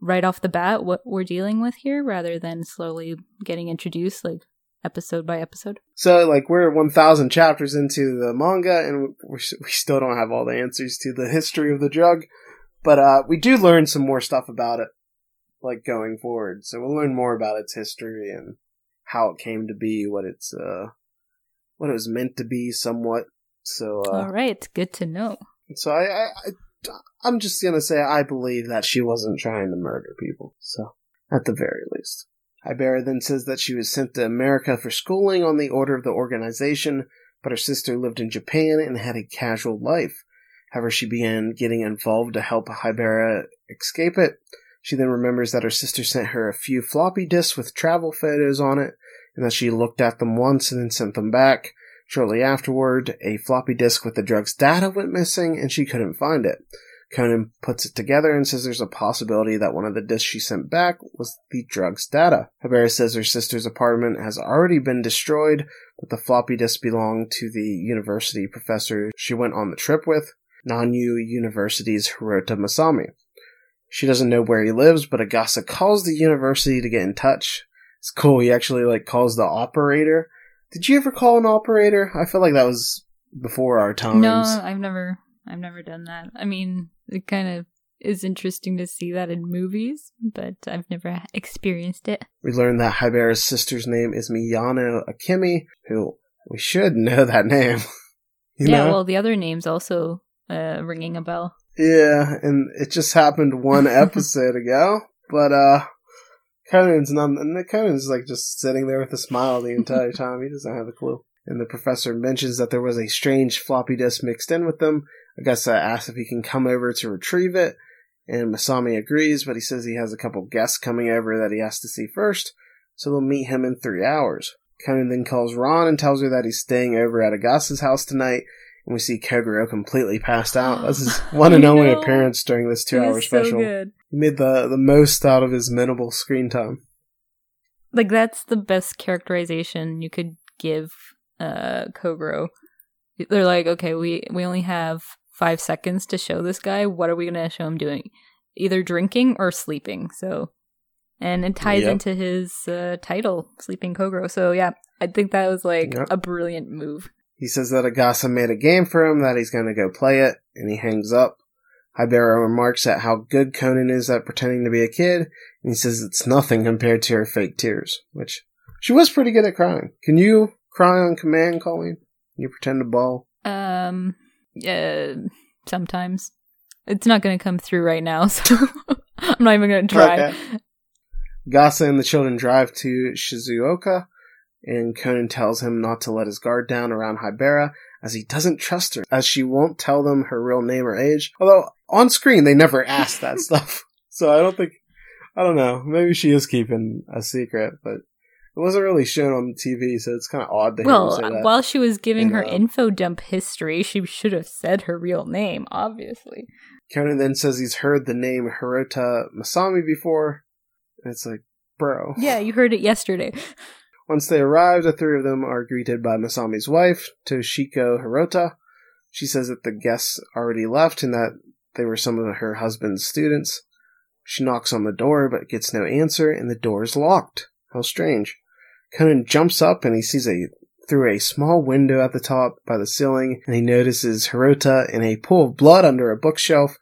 right off the bat what we're dealing with here rather than slowly getting introduced, like, episode by episode. So, like, we're 1,000 chapters into the manga, and we still don't have all the answers to the history of the drug, but we do learn some more stuff about it, like, going forward. So we'll learn more about its history and how it came to be, what it was meant to be somewhat. So all right, good to know. So I'm just gonna say I believe that she wasn't trying to murder people, so at the very least. Haibara then says that she was sent to America for schooling on the order of the organization, but her sister lived in Japan and had a casual life. However, she began getting involved to help Haibara escape it. She then remembers that her sister sent her a few floppy disks with travel photos on it, and that she looked at them once and then sent them back. Shortly afterward, a floppy disk with the drug's data went missing, and she couldn't find it. Conan puts it together and says there's a possibility that one of the disks she sent back was the drug's data. Haibara says her sister's apartment has already been destroyed, but the floppy disk belonged to the university professor she went on the trip with, Nanyu University's Hirota Masami. She doesn't know where he lives, but Agasa calls the university to get in touch. It's cool. He actually, like, calls the operator. Did you ever call an operator? I feel like that was before our times. No, I've never done that. I mean, it kind of is interesting to see that in movies, but I've never experienced it. We learned that Haibara's sister's name is Miyano Akemi, who we should know that name. you know? Well, the other name's also ringing a bell. Yeah, and it just happened one episode ago, but Conan's like just sitting there with a smile the entire time. He doesn't have a clue. And the professor mentions that there was a strange floppy disk mixed in with them. Agasa asks if he can come over to retrieve it, and Masami agrees, but he says he has a couple guests coming over that he has to see first, so they'll meet him in 3 hours. Conan then calls Ron and tells her that he's staying over at Agasa's house tonight, and we see Kogoro completely passed out. That's his one and only appearance during this two-hour special. So good. He made the most out of his minimal screen time. Like, that's the best characterization you could give Kogoro. They're like, okay, we only have 5 seconds to show this guy. What are we going to show him doing? Either drinking or sleeping. So, and it ties into his title, Sleeping Kogoro. So yeah, I think that was like a brilliant move. He says that Agasa made a game for him, that he's going to go play it, and he hangs up. Haibara remarks at how good Conan is at pretending to be a kid, and he says it's nothing compared to her fake tears, which she was pretty good at crying. Can you cry on command, Colleen? Can you pretend to bawl? Sometimes. It's not going to come through right now, so I'm not even going to try. Okay. Agasa and the children drive to Shizuoka, and Conan tells him not to let his guard down around Haibara, as he doesn't trust her, as she won't tell them her real name or age. Although, on screen, they never ask that stuff. So I don't know. Maybe she is keeping a secret, but it wasn't really shown on TV, so it's kind of odd to hear her say that. Well, while she was giving her info dump history, she should have said her real name, obviously. Conan then says he's heard the name Hirota Masami before, and it's like, bro. Yeah, you heard it yesterday. Once they arrive, the three of them are greeted by Masami's wife, Toshiko Hirota. She says that the guests already left and that they were some of her husband's students. She knocks on the door, but gets no answer, and the door is locked. How strange. Conan jumps up, and he sees through a small window at the top by the ceiling, and he notices Hirota in a pool of blood under a bookshelf,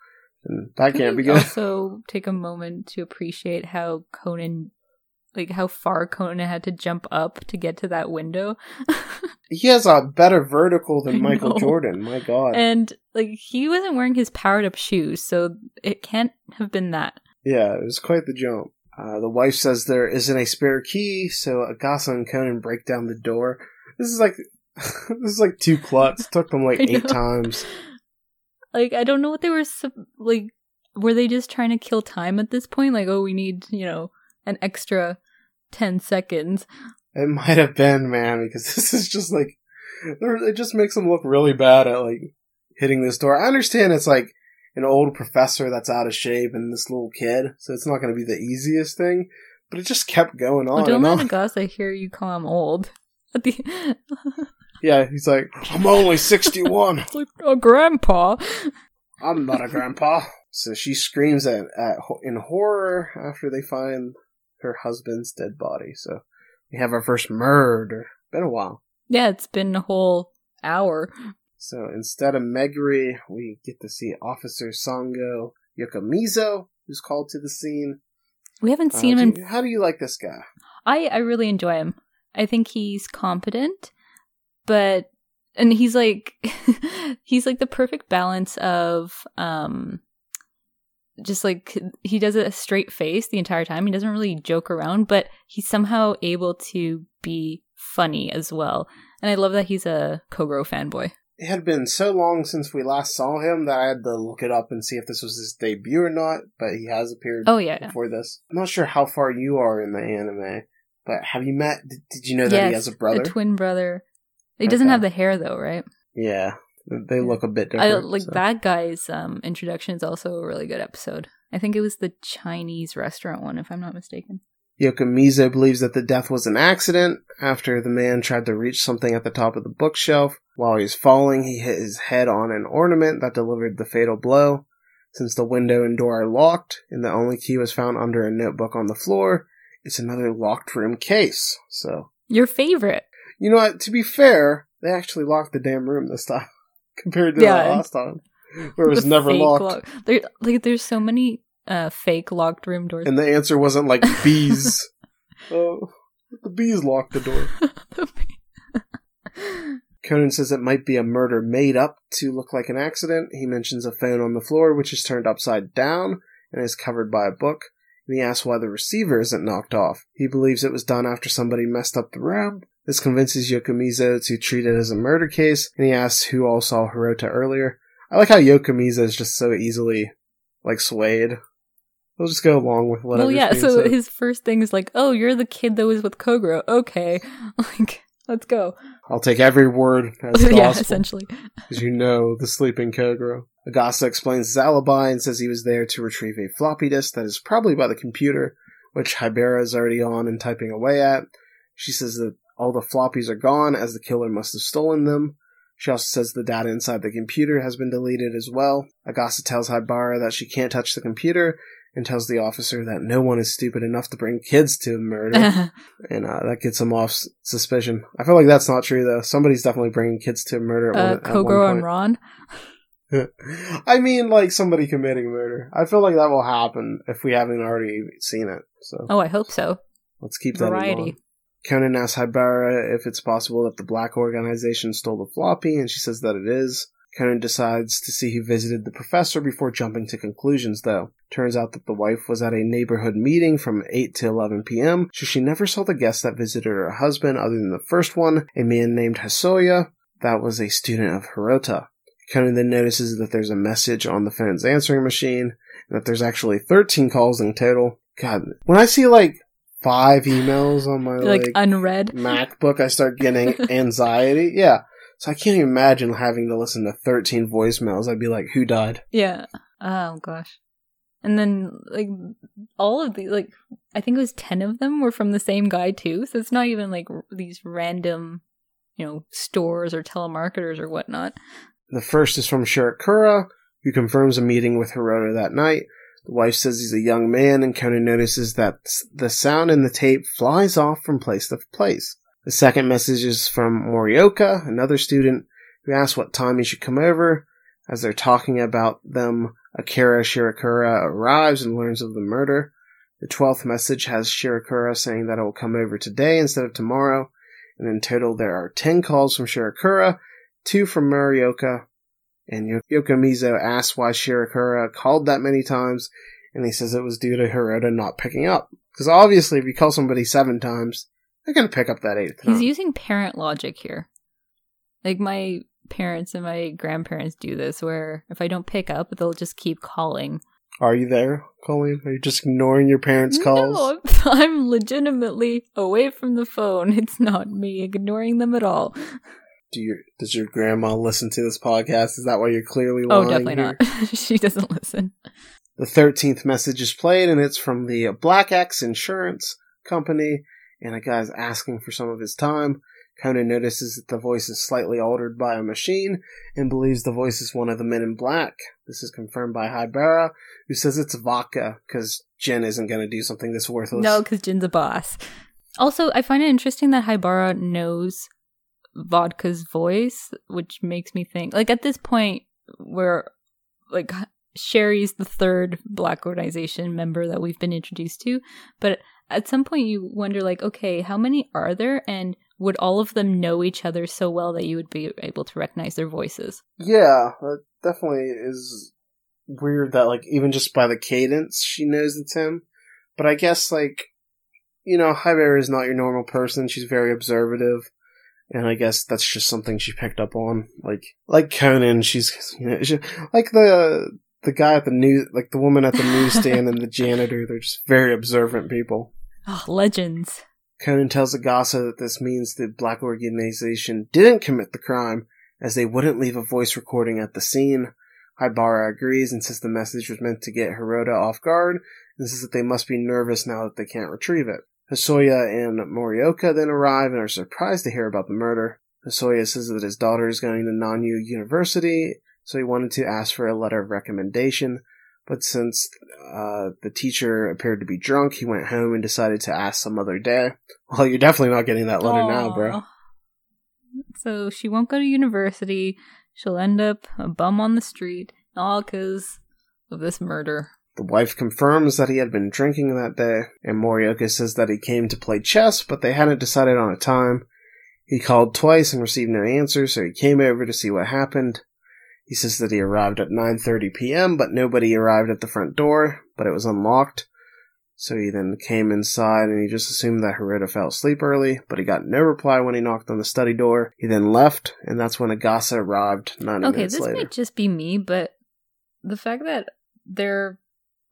and that can't be good. Also, take a moment to appreciate how Conan... like, how far Conan had to jump up to get to that window. He has a better vertical than Michael Jordan, my god. And, like, he wasn't wearing his powered-up shoes, so it can't have been that. Yeah, it was quite the jump. The wife says there isn't a spare key, so Agasa and Conan break down the door. This is like two cluts. It took them, like, 8 times. Like, I don't know what they were, like, were they just trying to kill time at this point? Like, oh, we need, you know, an extra... 10 seconds. It might have been, man, because this is just like, it just makes them look really bad at like hitting this door. I understand it's like an old professor that's out of shape and this little kid, so it's not going to be the easiest thing, but it just kept going on. Oh, don't let Agasa hear you call him old. Yeah, he's like, I'm only 61. It's like a grandpa. I'm not a grandpa. So she screams in horror after they find her husband's dead body. So we have our first murder. Been a while. Yeah, it's been a whole hour. So instead of Megure, we get to see Officer Sango Yokomizo, who's called to the scene. We haven't seen him. How do you like this guy? I really enjoy him. I think he's competent, and he's like he's like the perfect balance of just like, he does a straight face the entire time. He doesn't really joke around, but he's somehow able to be funny as well. And I love that he's a Kogoro fanboy. It had been so long since we last saw him that I had to look it up and see if this was his debut or not, but he has appeared before this. I'm not sure how far you are in the anime, but have you met... Did you know that he has a brother? A twin brother. He doesn't have the hair, though, right? Yeah. They look a bit different. That guy's introduction is also a really good episode. I think it was the Chinese restaurant one, if I'm not mistaken. Yokomizo believes that the death was an accident. After the man tried to reach something at the top of the bookshelf, while he was falling, he hit his head on an ornament that delivered the fatal blow. Since the window and door are locked, and the only key was found under a notebook on the floor, it's another locked room case. So your favorite. You know what? To be fair, they actually locked the damn room this time. Compared to the last time, where it was never locked. There's so many fake locked room doors. And the answer wasn't like bees. Oh, the bees locked the door. Conan says it might be a murder made up to look like an accident. He mentions a phone on the floor, which is turned upside down and is covered by a book. And he asks why the receiver isn't knocked off. He believes it was done after somebody messed up the room. This convinces Yokomizo to treat it as a murder case, and he asks who all saw Hirota earlier. I like how Yokomizo is just so easily, like, swayed. We'll just go along with whatever. Well, yeah, so said. His first thing is like, oh, you're the kid that was with Kogoro. Okay. Like, let's go. I'll take every word as gospel. Yeah, essentially. As you know, the sleeping Kogoro. Agasa explains his alibi and says he was there to retrieve a floppy disk that is probably by the computer, which Haibara is already on and typing away at. She says that all the floppies are gone, as the killer must have stolen them. She also says the data inside the computer has been deleted as well. Agasa tells Haibara that she can't touch the computer, and tells the officer that no one is stupid enough to bring kids to murder. And that gets him off suspicion. I feel like that's not true, though. Somebody's definitely bringing kids to murder at one point. Kogoro and Ron? I mean, like, somebody committing murder. I feel like that will happen if we haven't already seen it. So. Oh, I hope so. Let's keep that in mind. Conan asks Haibara if it's possible that the Black Organization stole the floppy, and she says that it is. Conan decides to see who visited the professor before jumping to conclusions, though. Turns out that the wife was at a neighborhood meeting from 8 to 11 p.m., so she never saw the guests that visited her husband other than the first one, a man named Hasoya, that was a student of Hirota. Conan then notices that there's a message on the phone's answering machine, and that there's actually 13 calls in total. God, when I see, like, 5 emails on my, like unread MacBook, I start getting anxiety. Yeah. So I can't even imagine having to listen to 13 voicemails. I'd be like, who died? Yeah. Oh, gosh. And then, like, all of the, like, I think it was 10 of them were from the same guy, too. So it's not even, like, these random, you know, stores or telemarketers or whatnot. The first is from Shirakura, who confirms a meeting with Hirota that night. The wife says he's a young man, and Conan notices that the sound in the tape flies off from place to place. The second message is from Morioka, another student, who asks what time he should come over. As they're talking about them, Akira Shirakura arrives and learns of the murder. The 12th message has Shirakura saying that it will come over today instead of tomorrow. And in total, there are 10 calls from Shirakura, 2 from Morioka. And Yokomizo asks why Shirakura called that many times, and he says it was due to Hirota not picking up. Because obviously, if you call somebody 7 times, they're going to pick up that 8th time. He's using parent logic here. Like, my parents and my grandparents do this, where if I don't pick up, they'll just keep calling. Are you there, Colleen? Are you just ignoring your parents' calls? No, I'm legitimately away from the phone. It's not me ignoring them at all. Does your grandma listen to this podcast? Is that why you're clearly lying? Oh, definitely here? Not. She doesn't listen. The 13th message is played, and it's from the Black X Insurance Company, and a guy's asking for some of his time. Conan notices that the voice is slightly altered by a machine, and believes the voice is one of the men in black. This is confirmed by Haibara, who says it's Vodka, because Gin isn't going to do something that's worthless. No, because Jin's a boss. Also, I find it interesting that Haibara knows Vodka's voice, which makes me think, like, at this point, where, like, Sherry's the third Black Organization member that we've been introduced to, but at some point you wonder, like, okay, how many are there, and would all of them know each other so well that you would be able to recognize their voices? Yeah, that definitely is weird that, like, even just by the cadence, she knows it's him. But I guess, like, you know, Haibara is not your normal person. She's very observative. And I guess that's just something she picked up on. Like Conan, she's, you know, like the guy at the news, like the woman at the newsstand and the janitor, they're just very observant people. Oh, legends. Conan tells Agasa that this means the Black Organization didn't commit the crime, as they wouldn't leave a voice recording at the scene. Haibara agrees and says the message was meant to get Hirota off guard, and says that they must be nervous now that they can't retrieve it. Hasoya and Morioka then arrive and are surprised to hear about the murder. Hasoya says that his daughter is going to Nanyu University, so he wanted to ask for a letter of recommendation, but since the teacher appeared to be drunk, he went home and decided to ask some other day. Well, you're definitely not getting that letter now, bro. So she won't go to university, she'll end up a bum on the street, all because of this murder. The wife confirms that he had been drinking that day, and Morioka says that he came to play chess, but they hadn't decided on a time. He called twice and received no answer, so he came over to see what happened. He says that he arrived at 9:30 p.m., but nobody arrived at the front door, but it was unlocked. So he then came inside, and he just assumed that Hirota fell asleep early, but he got no reply when he knocked on the study door. He then left, and that's when Agasa arrived 90 minutes later. Okay, this might just be me, but the fact that they're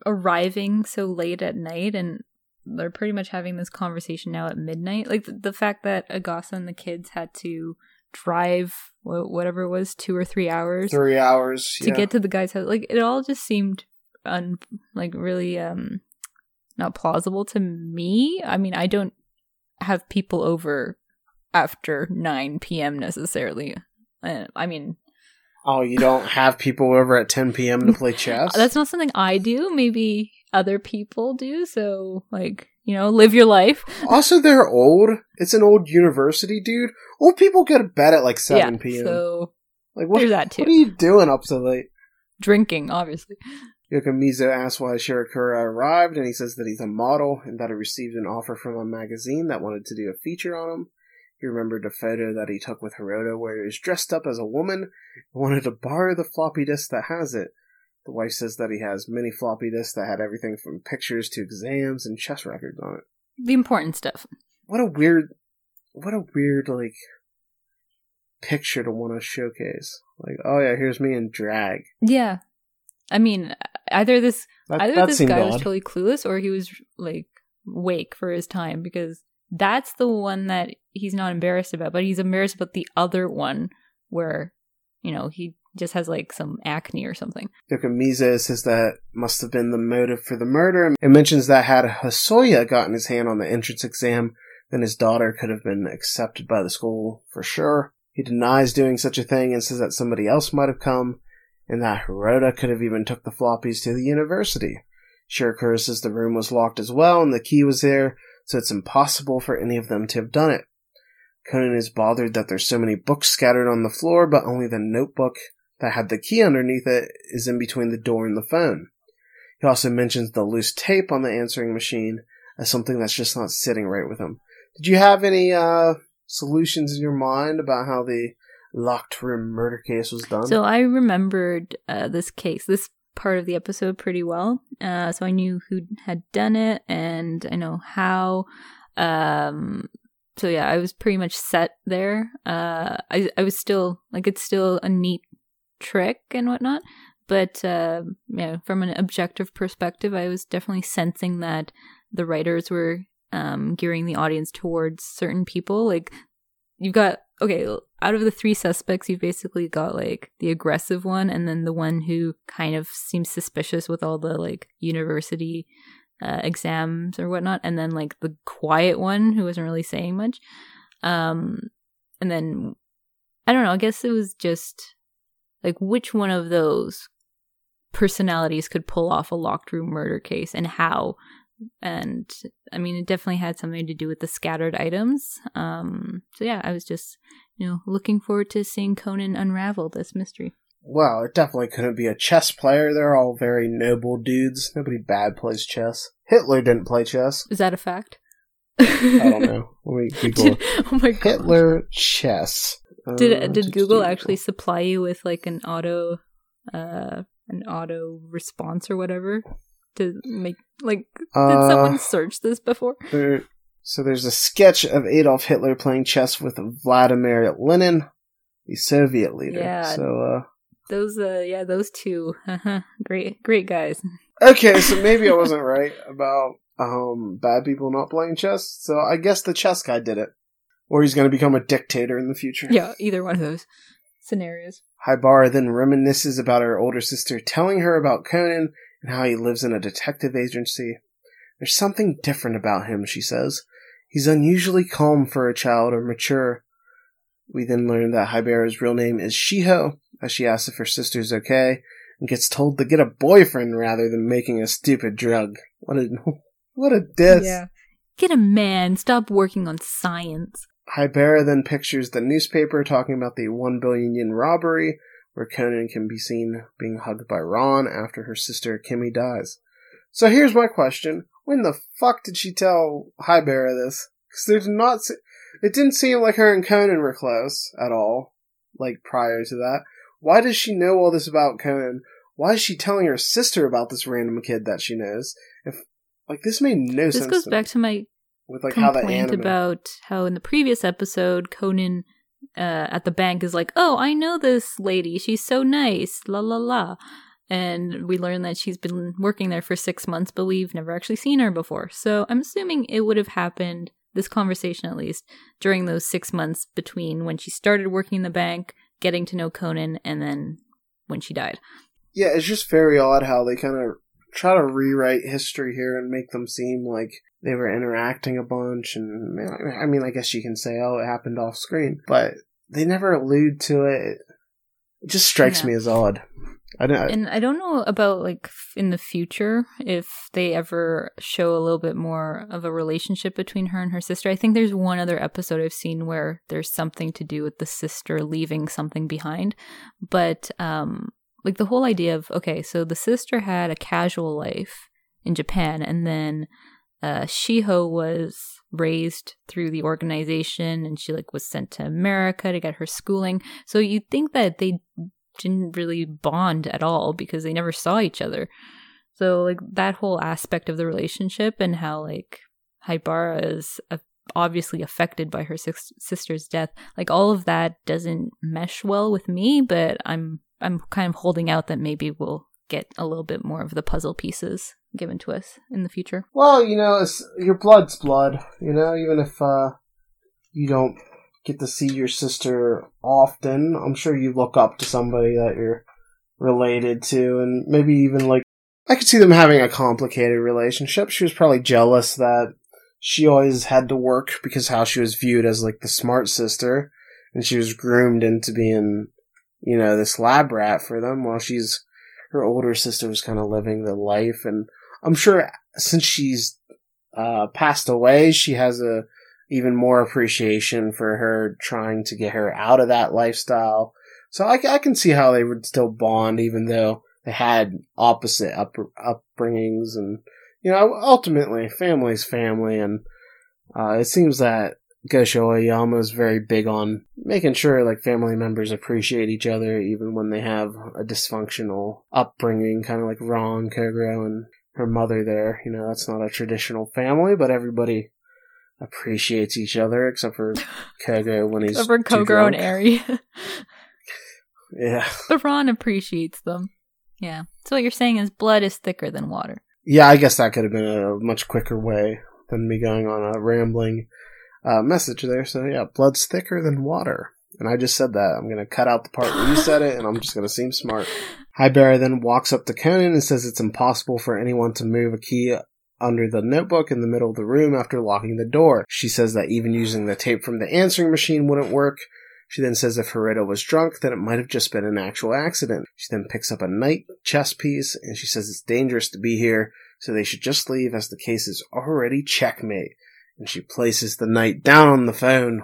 arriving so late at night, and they're pretty much having this conversation now at midnight. Like, the fact that Agasa and the kids had to drive whatever it was, 2 or 3 hours. 3 hours, to get to the guy's house. Like, it all just seemed really not plausible to me. I mean, I don't have people over after 9 p.m. necessarily. I mean... Oh, you don't have people over at 10 p.m. to play chess? That's not something I do. Maybe other people do. So, live your life. Also, they're old. It's an old university, dude. Old people go to bed at 7 p.m. So, there's that too. What are you doing up so late? Drinking, obviously. Yokomizo asks why Shirakura arrived, and he says that he's a model and that he received an offer from a magazine that wanted to do a feature on him. He remembered a photo that he took with Hiroto where he was dressed up as a woman and wanted to borrow the floppy disk that has it. The wife says that he has many floppy disks that had everything from pictures to exams and chess records on it. The important stuff. What a weird picture to want to showcase. Here's me in drag. Yeah. I mean, either this guy was totally clueless or he was, wake for his time, because... That's the one that he's not embarrassed about, but he's embarrassed about the other one where, he just has, some acne or something. Yokomizo says that must have been the motive for the murder. It mentions that had Hasoya gotten his hand on the entrance exam, then his daughter could have been accepted by the school for sure. He denies doing such a thing and says that somebody else might have come, and that Hirota could have even took the floppies to the university. Shirakura says the room was locked as well, and the key was there, so it's impossible for any of them to have done it. Conan is bothered that there's so many books scattered on the floor, but only the notebook that had the key underneath it is in between the door and the phone. He also mentions the loose tape on the answering machine as something that's just not sitting right with him. Did you have any solutions in your mind about how the locked room murder case was done? So I remembered this part of the episode pretty well, so I knew who had done it and I know how, so yeah, I was pretty much set there. I was still it's still a neat trick and whatnot, but from an objective perspective, I was definitely sensing that the writers were gearing the audience towards certain people. You've got, out of the 3 suspects, you've basically got, the aggressive one and then the one who kind of seems suspicious with all the, university exams or whatnot, and then, the quiet one who wasn't really saying much. And then, I don't know, I guess it was just, which one of those personalities could pull off a locked room murder case and how. And I mean, it definitely had something to do with the scattered items. So yeah, I was just, looking forward to seeing Conan unravel this mystery. Well, it definitely couldn't be a chess player. They're all very noble dudes. Nobody bad plays chess. Hitler didn't play chess. Is that a fact? I don't know. Oh my God. Hitler chess. Did Google actually supply you with an auto response or whatever? To make did someone search this before? There's a sketch of Adolf Hitler playing chess with Vladimir Lenin, the Soviet leader. Yeah, those 2, great guys. Okay, so maybe I wasn't right about bad people not playing chess. So I guess the chess guy did it, or he's going to become a dictator in the future. Yeah, either one of those scenarios. Haibara then reminisces about her older sister telling her about Conan and how he lives in a detective agency. There's something different about him, she says. He's unusually calm for a child or mature. We then learn that Haibara's real name is Shiho, as she asks if her sister's okay, and gets told to get a boyfriend rather than making a stupid drug. What a diss. Yeah. Get a man, stop working on science. Haibara then pictures the newspaper talking about the 1 billion yen robbery, where Conan can be seen being hugged by Ron after her sister Kimmy dies. So here's my question. When the fuck did she tell Haibara this? Because it didn't seem like her and Conan were close at all, prior to that. Why does she know all this about Conan? Why is she telling her sister about this random kid that she knows? If this made no sense. This goes back to my complaint about how in the previous episode, Conan... at the bank is I know this lady. She's so nice. La la la. and we learn that she's been working there for 6 months, but we've never actually seen her before. So I'm assuming it would have happened, this conversation at least, during those 6 months between when she started working in the bank, getting to know Conan, and then when she died. Yeah, it's just very odd how they kind of try to rewrite history here and make them seem like they were interacting a bunch. And I mean, I guess you can say, oh, it happened off screen, but they never allude to it. It just strikes me as odd. And I don't know about, like, in the future, if they ever show a little bit more of a relationship between her and her sister. I think there's one other episode I've seen where there's something to do with the sister leaving something behind. But, like, the whole idea of, okay, so the sister had a casual life in Japan, and then Shiho was raised through the organization, and she, like, was sent to America to get her schooling. So you'd think that they didn't really bond at all because they never saw each other. So, like, that whole aspect of the relationship and how, like, Haibara is obviously affected by her sister's death, like, all of that doesn't mesh well with me, but I'm kind of holding out that maybe we'll get a little bit more of the puzzle pieces given to us in the future. Well, you know, it's, your blood's blood, you know, even if you don't get to see your sister often, I'm sure you look up to somebody that you're related to, and maybe even, like, I could see them having a complicated relationship. She was probably jealous that she always had to work because how she was viewed as, like, the smart sister, and she was groomed into being, you know, this lab rat for them, while her older sister was kind of living the life. And I'm sure since she's passed away, she has a even more appreciation for her trying to get her out of that lifestyle. So I can see how they would still bond, even though they had opposite upbringings. And, you know, ultimately, family's family. And it seems that Gosho Oyama is very big on making sure, like, family members appreciate each other, even when they have a dysfunctional upbringing, kind of like Ron Kogoro and her mother there. You know, that's not a traditional family, but everybody appreciates each other, except for Kogoro when he's over Kogoro and Eri. Yeah. But Ron appreciates them. Yeah. So what you're saying is blood is thicker than water. Yeah, I guess that could have been a much quicker way than me going on a rambling message there. So yeah, blood's thicker than water. And I just said that. I'm going to cut out the part where you said it, and I'm just going to seem smart. Haibara then walks up to Conan and says it's impossible for anyone to move a key under the notebook in the middle of the room after locking the door. She says that even using the tape from the answering machine wouldn't work. She then says if Harada was drunk, then it might have just been an actual accident. She then picks up a knight chess piece, and she says it's dangerous to be here, so they should just leave as the case is already checkmate. And she places the knight down on the phone.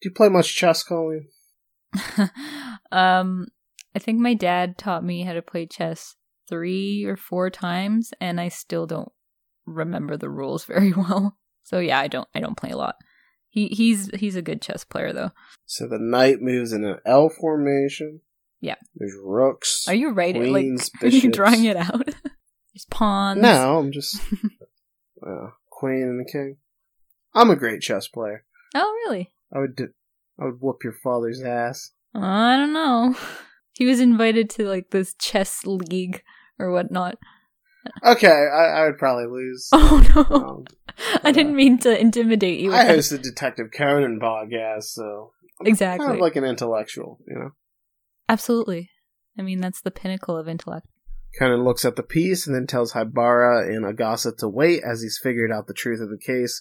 Do you play much chess, Colleen? I think my dad taught me how to play chess 3 or 4 times, and I still don't remember the rules very well. So yeah, I don't play a lot. He's a good chess player though. So the knight moves in an L formation. Yeah. There's rooks. Are you writing it? Like, are you drawing it out? There's pawns. No, I'm just queen and the king. I'm a great chess player. Oh really? I would whoop your father's ass. I don't know. He was invited to, like, this chess league or whatnot. Okay, I would probably lose. Oh, no. I didn't mean to intimidate you. I host the Detective Conan podcast, so I'm kind of like an intellectual, you know? Absolutely. I mean, that's the pinnacle of intellect. Conan looks at the piece and then tells Haibara and Agasa to wait as he's figured out the truth of the case.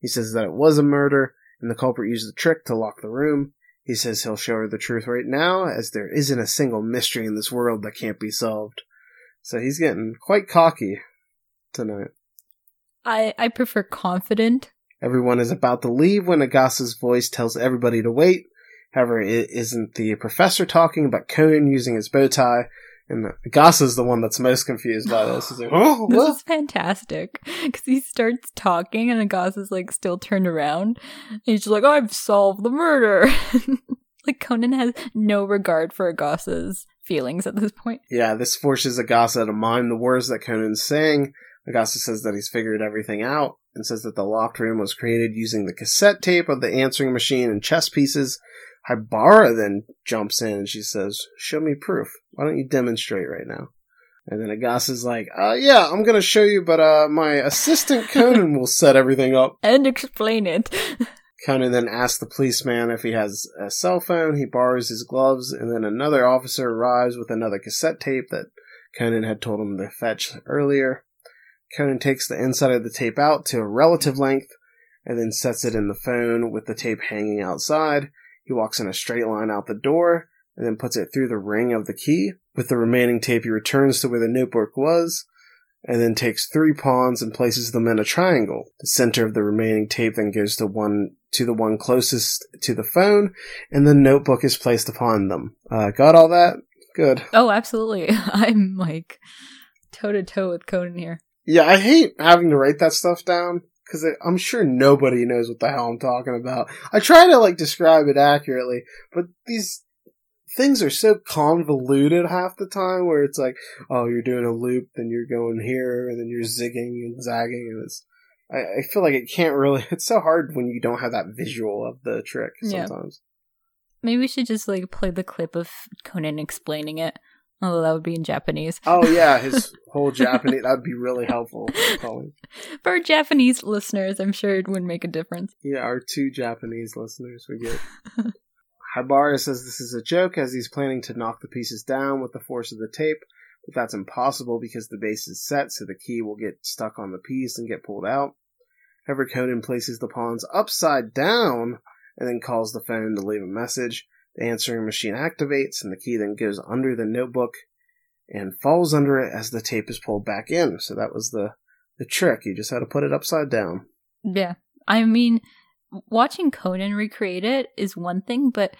He says that it was a murder, and the culprit used the trick to lock the room. He says he'll show her the truth right now, as there isn't a single mystery in this world that can't be solved. So he's getting quite cocky tonight. I prefer confident. Everyone is about to leave when Agasa's voice tells everybody to wait. However, it isn't the professor talking, but Conan using his bow tie. And Agasa's the one that's most confused by this. He's like, oh, what? This is fantastic. Because he starts talking and Agasa's, like, still turned around. And he's just like, oh, I've solved the murder. Like, Conan has no regard for Agasa's feelings at this point. Yeah, this forces Agasa to mime the words that Conan's saying. Agasa says that he's figured everything out and says that the locked room was created using the cassette tape of the answering machine and chess pieces. Haibara then jumps in and she says, show me proof. Why don't you demonstrate right now? And then Agasa's like, yeah, I'm going to show you, but my assistant Conan will set everything up. And explain it. Conan then asks the policeman if he has a cell phone. He borrows his gloves, and then another officer arrives with another cassette tape that Conan had told him to fetch earlier. Conan takes the inside of the tape out to a relative length, and then sets it in the phone with the tape hanging outside. He walks in a straight line out the door, and then puts it through the ring of the key. With the remaining tape, he returns to where the notebook was, and then takes three pawns and places them in a triangle. The center of the remaining tape then goes to the one closest to the phone, and the notebook is placed upon them. Got all that? Good. Oh, absolutely. I'm, like, toe-to-toe with Conan here. Yeah, I hate having to write that stuff down, because I'm sure nobody knows what the hell I'm talking about. I try to, like, describe it accurately, but these things are so convoluted half the time, where it's like, oh, you're doing a loop, then you're going here, and then you're zigging and zagging, and it's... I feel like it can't really... It's so hard when you don't have that visual of the trick sometimes. Yeah. Maybe we should just, like, play the clip of Conan explaining it, although that would be in Japanese. Oh, yeah, his whole Japanese... That would be really helpful, Colleen. For Japanese listeners, I'm sure it would make a difference. Yeah, our two Japanese listeners we get. Haibara says this is a joke, as he's planning to knock the pieces down with the force of the tape. But that's impossible because the base is set, so the key will get stuck on the piece and get pulled out. However, Conan places the pawns upside down and then calls the phone to leave a message. The answering machine activates, and the key then goes under the notebook and falls under it as the tape is pulled back in. So that was the trick. You just had to put it upside down. Yeah. I mean, watching Conan recreate it is one thing, but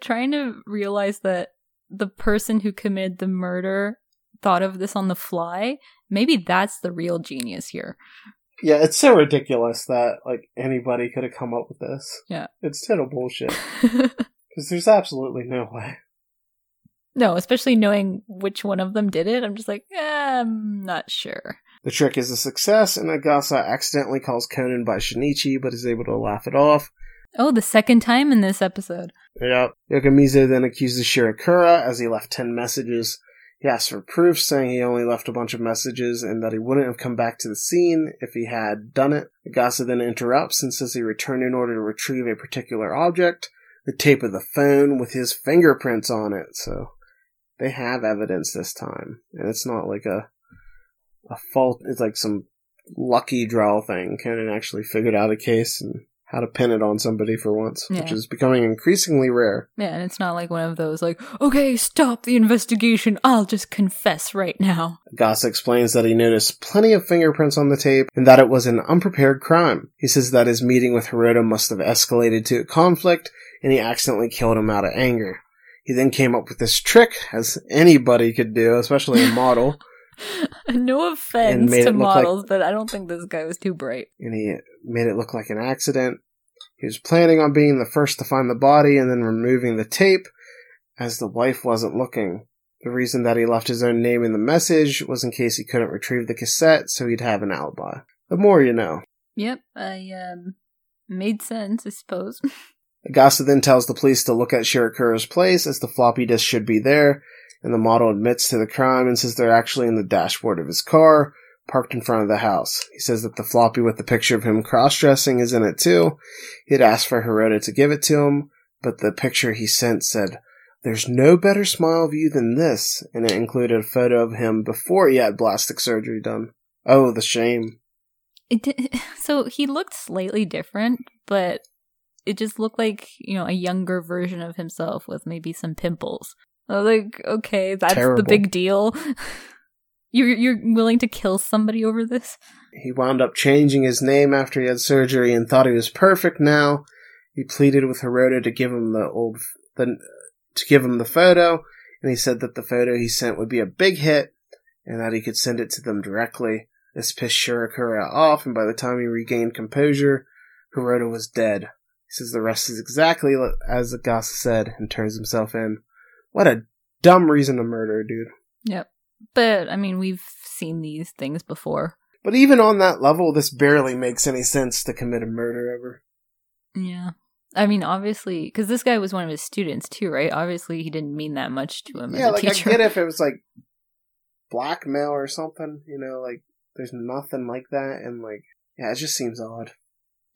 trying to realize that the person who committed the murder thought of this on the fly, maybe that's the real genius here. Yeah, it's so ridiculous that, like, anybody could have come up with this. Yeah. It's total bullshit. Because there's absolutely no way. No, especially knowing which one of them did it. I'm just like, I'm not sure. The trick is a success, and Agasa accidentally calls Conan by Shinichi, but is able to laugh it off. Oh, the second time in this episode. Yeah. Yokomizo then accuses Shirakura as he left 10 messages. He asks for proof, saying he only left a bunch of messages and that he wouldn't have come back to the scene if he had done it. Agasa then interrupts and says he returned in order to retrieve a particular object, the tape of the phone with his fingerprints on it. So they have evidence this time. And it's not like a fault. It's like some lucky draw thing. Conan actually figured out a case and how to pin it on somebody for once, yeah, which is becoming increasingly rare. Yeah, and it's not like one of those, like, okay, stop the investigation, I'll just confess right now. Agasa explains that he noticed plenty of fingerprints on the tape, and that it was an unprepared crime. He says that his meeting with Hiroto must have escalated to a conflict, and he accidentally killed him out of anger. He then came up with this trick, as anybody could do, especially a model. No offense to models, like, but I don't think this guy was too bright. And he made it look like an accident. He was planning on being the first to find the body and then removing the tape, as the wife wasn't looking. The reason that he left his own name in the message was in case he couldn't retrieve the cassette, so he'd have an alibi. The more you know. Yep, I made sense, I suppose. Agasa then tells the police to look at Shirakura's place, as the floppy disk should be there. And the model admits to the crime and says they're actually in the dashboard of his car, parked in front of the house. He says that the floppy with the picture of him cross-dressing is in it too. He'd asked for Hiroto to give it to him, but the picture he sent said, "There's no better smile view than this," and it included a photo of him before he had plastic surgery done. Oh, the shame. So he looked slightly different, but it just looked like, you know, a younger version of himself with maybe some pimples. I was like, okay, that's terrible. The big deal. You're willing to kill somebody over this? He wound up changing his name after he had surgery and thought he was perfect now. He pleaded with Hiroto to give him the photo, and he said that the photo he sent would be a big hit and that he could send it to them directly. This pissed Shirakura off, and by the time he regained composure, Hiroto was dead. He says the rest is exactly as Agasa said and turns himself in. What a dumb reason to murder, dude. Yep. But, I mean, we've seen these things before. But even on that level, this barely makes any sense to commit a murder ever. Yeah. I mean, obviously, because this guy was one of his students too, right? Obviously, he didn't mean that much to him. Yeah, as a teacher. I get if it was like blackmail or something, you know, like there's nothing like that, and like, yeah, it just seems odd.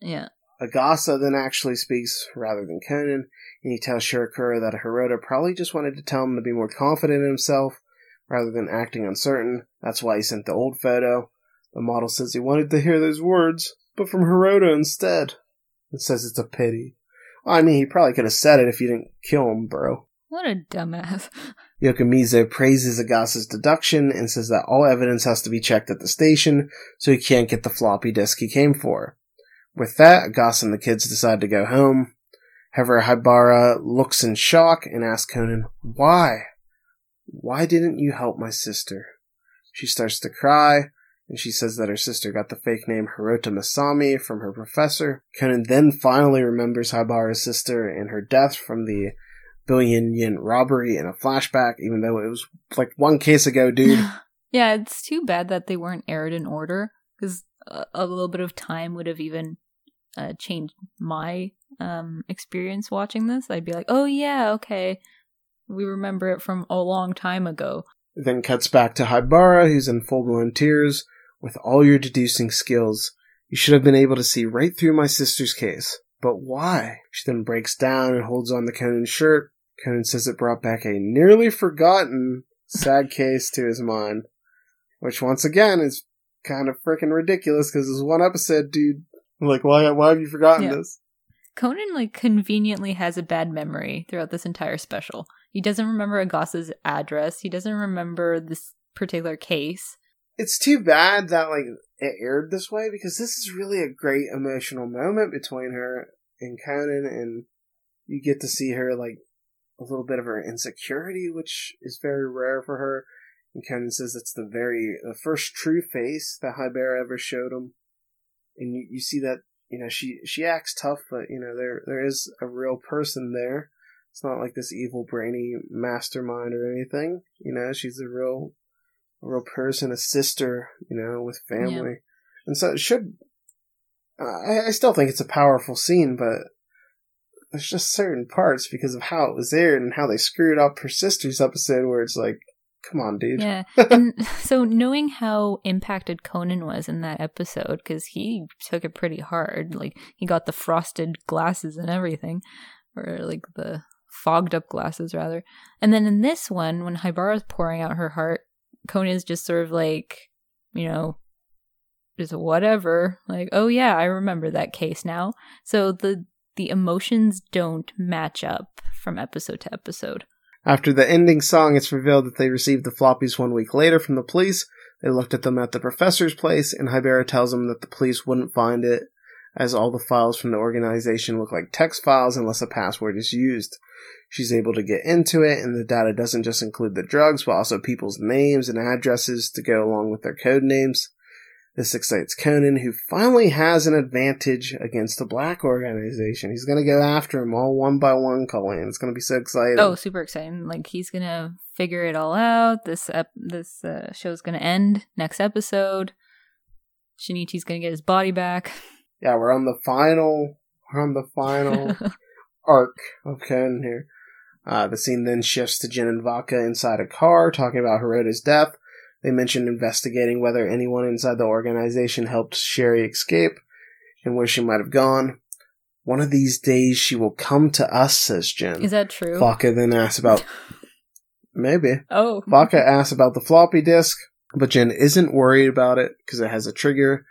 Yeah. Agasa then actually speaks rather than Conan, and he tells Shirakura that Hirota probably just wanted to tell him to be more confident in himself rather than acting uncertain. That's why he sent the old photo. The model says he wanted to hear those words, but from Hirota instead. And says it's a pity. I mean, he probably could have said it if you didn't kill him, bro. What a dumbass. Yokomizo praises Agasa's deduction and says that all evidence has to be checked at the station, so he can't get the floppy disk he came for. With that, Agasa and the kids decide to go home. However, Haibara looks in shock and asks Conan, "Why? Why didn't you help my sister?" She starts to cry, and she says that her sister got the fake name Hirota Masami from her professor. Conan then finally remembers Haibara's sister and her death from the billion-yen robbery in a flashback, even though it was like one case ago, dude. Yeah, it's too bad that they weren't aired in order, because a little bit of time would have even changed my experience watching this. I'd be like, oh yeah, okay, we remember it from a long time ago. It then cuts back to Haibara, who's in full-blown tears. With all your deducing skills, you should have been able to see right through my sister's case. But why? She then breaks down and holds on to Conan's shirt. Conan says it brought back a nearly forgotten sad case to his mind, which once again is kind of freaking ridiculous, because this one episode, dude, like, why have you forgotten this? Conan, like, conveniently has a bad memory throughout this entire special. He doesn't remember Agasa's address. He doesn't remember this particular case. It's too bad that, like, it aired this way, because this is really a great emotional moment between her and Conan, and you get to see her, like, a little bit of her insecurity, which is very rare for her. And Conan says that's the first true face that Haibara ever showed him. And you see that, you know, she acts tough, but, you know, there is a real person there. It's not like this evil, brainy mastermind or anything. You know, she's a real person, a sister, you know, with family. Yeah. And so it should... I still think it's a powerful scene, but there's just certain parts, because of how it was aired and how they screwed up her sister's episode, where it's like, come on, dude. Yeah. And so knowing how impacted Conan was in that episode, because he took it pretty hard, like he got the frosted glasses and everything, or like the fogged up glasses rather. And then in this one, when Haibara's pouring out her heart, Conan's just sort of like, you know, just whatever, like, oh yeah, I remember that case now. So the emotions don't match up from episode to episode. After the ending song, it's revealed that they received the floppies 1 week later from the police. They looked at them at the professor's place, and Haibara tells them that the police wouldn't find it, as all the files from the organization look like text files unless a password is used. She's able to get into it, and the data doesn't just include the drugs, but also people's names and addresses to go along with their code names. This excites Conan, who finally has an advantage against the Black Organization. He's going to go after him all one by one, Colleen. It's going to be so exciting. Oh, super exciting. Like, he's going to figure it all out. This show's going to end next episode. Shinichi's going to get his body back. Yeah, we're on the final arc of Conan here. The scene then shifts to Gin and Vodka inside a car, talking about Hirota's death. They mentioned investigating whether anyone inside the organization helped Sherry escape and where she might have gone. One of these days she will come to us, says Jen. Is that true? Vodka then asks about... Maybe. Oh. Vodka asks about the floppy disk, but Jen isn't worried about it because it has a trigger.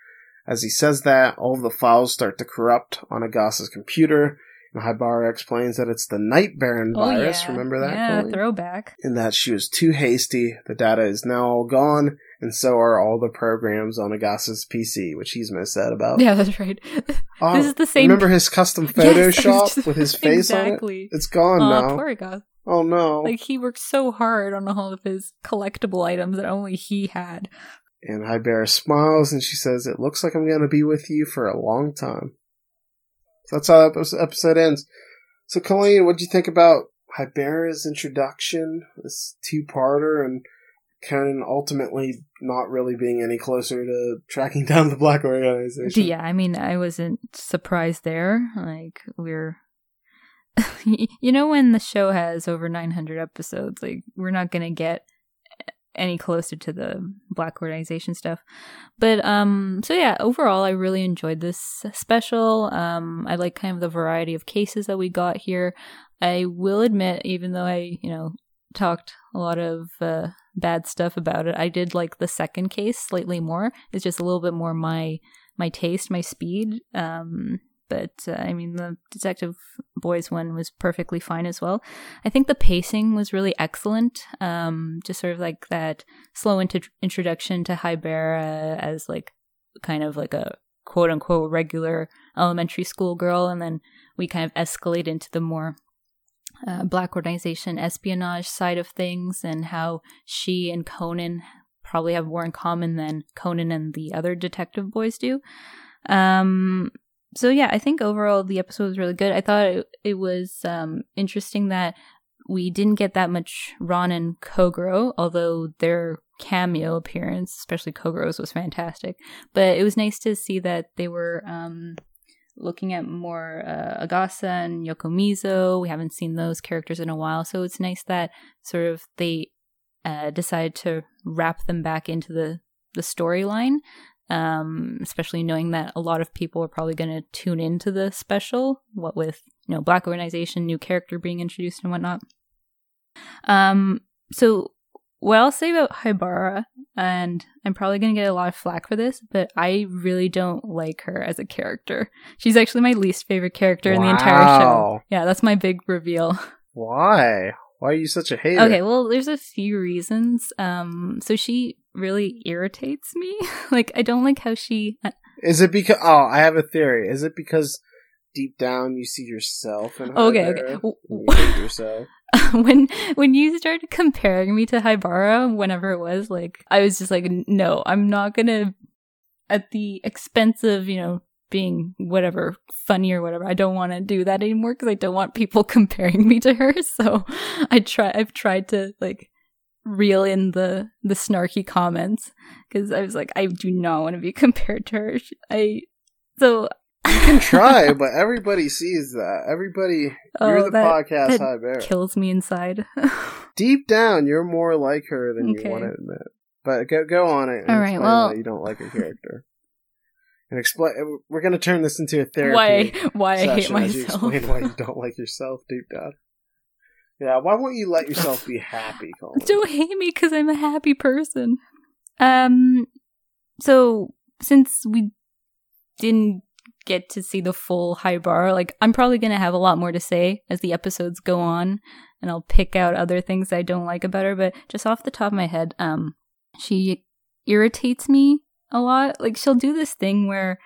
As he says that, all of the files start to corrupt on Agasa's computer, and Haibara explains that it's the Night Baron virus. Yeah. Remember that? Yeah, Colleen? Throwback. And that she was too hasty. The data is now all gone, and so are all the programs on Agasa's PC, which he's most sad about. Yeah, that's right. This is the same. Remember his custom Photoshop with his face on it? It's gone now. Poor Agasa. Oh no! Like, he worked so hard on all of his collectible items that only he had. And Haibara smiles, and she says, "It looks like I'm going to be with you for a long time." So that's how that episode ends. So, Colleen, what do you think about Haibara's introduction, this two-parter, and Conan ultimately not really being any closer to tracking down the Black Organization? Yeah, I mean, I wasn't surprised there. Like, we're You know, when the show has over 900 episodes, like, we're not going to get any closer to the Black Organization stuff. But, so yeah, overall, I really enjoyed this special. I like kind of the variety of cases that we got here. I will admit, even though I, you know, talked a lot of bad stuff about it, I did like the second case slightly more. It's just a little bit more my taste, my speed. But, I mean, the Detective Boys one was perfectly fine as well. I think the pacing was really excellent. Just sort of like that slow introduction to Haibara as like kind of like a quote-unquote regular elementary school girl. And then we kind of escalate into the more Black Organization espionage side of things, and how she and Conan probably have more in common than Conan and the other Detective Boys do. So yeah, I think overall the episode was really good. I thought it was interesting that we didn't get that much Ron and Kogoro, although their cameo appearance, especially Kogoro's, was fantastic. But it was nice to see that they were looking at more Agasa and Yokomizo. We haven't seen those characters in a while, so it's nice that sort of they decided to wrap them back into the storyline. Especially knowing that a lot of people are probably going to tune into the special, what with, you know, Black Organization, new character being introduced and whatnot. So what I'll say about Haibara, and I'm probably going to get a lot of flack for this, but I really don't like her as a character. She's actually my least favorite character in the entire show. Yeah, that's my big reveal. Why? Why are you such a hater? Okay, well, there's a few reasons. So she really irritates me. Like, I don't like how she... Is it because... Oh, I have a theory. Is it because deep down you see yourself in her? Okay. You hate yourself? When you started comparing me to Haibara, whenever it was, like, I was just like, no, I'm not gonna... At the expense of, you know, being whatever, funny or whatever, I don't want to do that anymore because I don't want people comparing me to her. So I've tried to like reel in the snarky comments because I was like, I do not want to be compared to her. You can try, but everybody sees that. Everybody, you're the podcast Haibara. Kills me inside. Deep down, you're more like her than you want to admit. But go on it. All right, well, why you don't like her character. And explain. We're going to turn this into a therapy why session. I hate myself. As you explain why you don't like yourself deep down. Yeah, why won't you let yourself be happy, Colleen? Don't hate me because I'm a happy person. So since we didn't get to see the full Haibara, like, I'm probably going to have a lot more to say as the episodes go on, and I'll pick out other things I don't like about her. But just off the top of my head, she irritates me a lot. Like, she'll do this thing where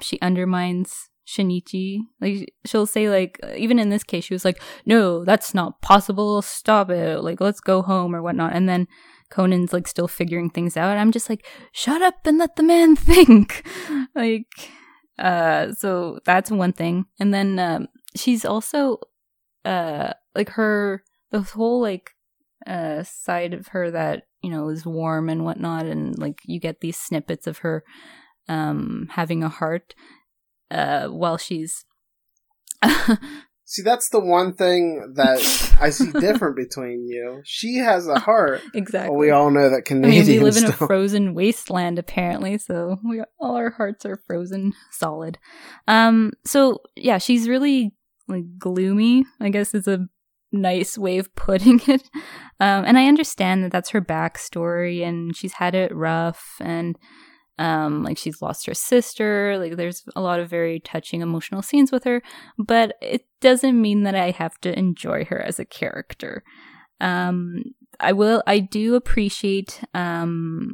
she undermines Shinichi. Like, she'll say, like, even in this case, she was like, no, that's not possible, stop it, like, let's go home or whatnot. And then Conan's like still figuring things out, and I'm just like, shut up and let the man think. Like, so that's one thing. And then she's also like the whole like side of her that, you know, is warm and whatnot, and like you get these snippets of her having a heart while she's see, that's the one thing that I see different between you. She has a heart. Exactly. Well, we all know that Canadians we live in a frozen wasteland apparently, so all our hearts are frozen solid. So yeah, she's really like gloomy, I guess is a nice way of putting it. And I understand that that's her backstory, and she's had it rough, and like she's lost her sister. Like, there's a lot of very touching emotional scenes with her, but it doesn't mean that I have to enjoy her as a character. I do appreciate the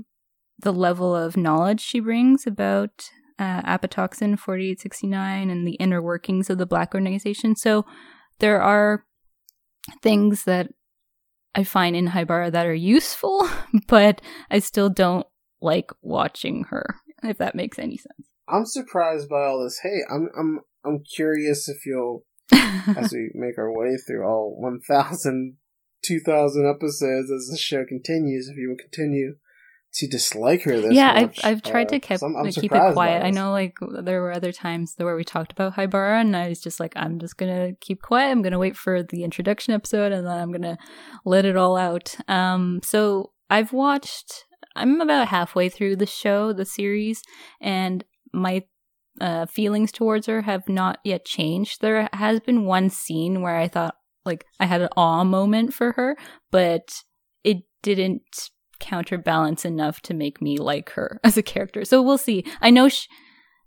level of knowledge she brings about APTX-4869 and the inner workings of the Black Organization. So there are things that I find in Haibara that are useful, but I still don't like watching her, if that makes any sense. I'm surprised by all this. Hey, I'm curious if you'll, as we make our way through all 1,000, 2,000 episodes as the show continues, if you will continue to dislike her this much. Yeah, I've tried to keep it quiet. I know, like, there were other times where we talked about Haibara, and I was just like, I'm just going to keep quiet. I'm going to wait for the introduction episode, and then I'm going to let it all out. So I've watched... I'm about halfway through the show, the series, and my feelings towards her have not yet changed. There has been one scene where I thought, like, I had an awe moment for her, but it didn't counterbalance enough to make me like her as a character. So we'll see. I know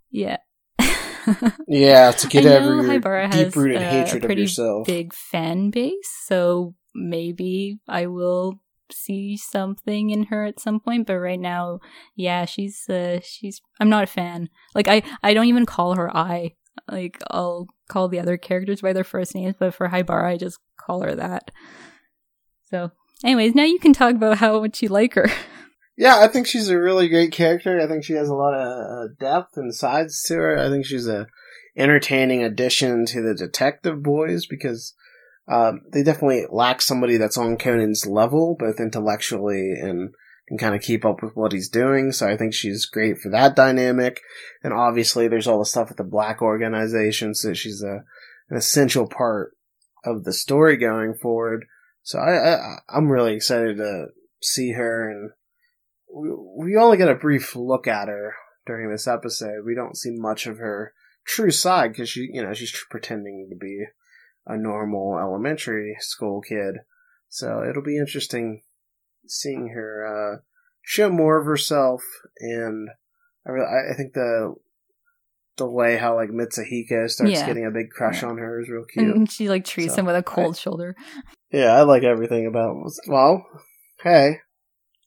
yeah, to get every deep-rooted hatred of yourself. Big fan base, so maybe I will see something in her at some point, but right now, yeah, she's I'm not a fan. Like, I don't even call her I. Like, I'll call the other characters by their first names, but for Haibara, I just call her that. So, anyways, now you can talk about how much you like her. Yeah, I think she's a really great character. I think she has a lot of depth and sides to her. I think she's a entertaining addition to the Detective Boys, because they definitely lack somebody that's on Conan's level, both intellectually and can kind of keep up with what he's doing. So I think she's great for that dynamic. And obviously there's all the stuff with the Black Organization, so she's an essential part of the story going forward. So I'm really excited to see her, and we only get a brief look at her during this episode. We don't see much of her true side, because she's pretending to be a normal elementary school kid. So it'll be interesting seeing her show more of herself, and I think the way how, like, Mitsuhiko starts getting a big crush on her is real cute. And she, like, treats him with a cold shoulder. Yeah, I like everything about him. Well, hey,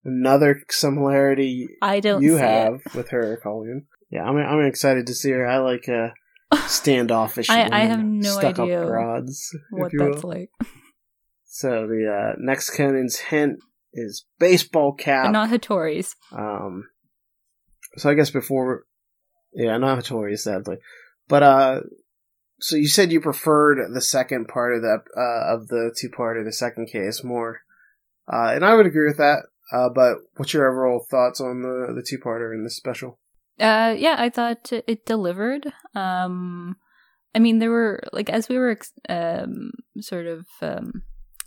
another similarity with her, Colleen. Yeah, I'm excited to see her. I like standoffish. I have no idea what that's like. So the next Conan's hint is baseball cap, but not Hattori's. So I guess not Hattori's, sadly. But so you said you preferred the second part of the two-part of the second case more, and I would agree with that. But what's your overall thoughts on the two-parter in this special? Yeah, I thought it delivered. I mean, there were, like, as we were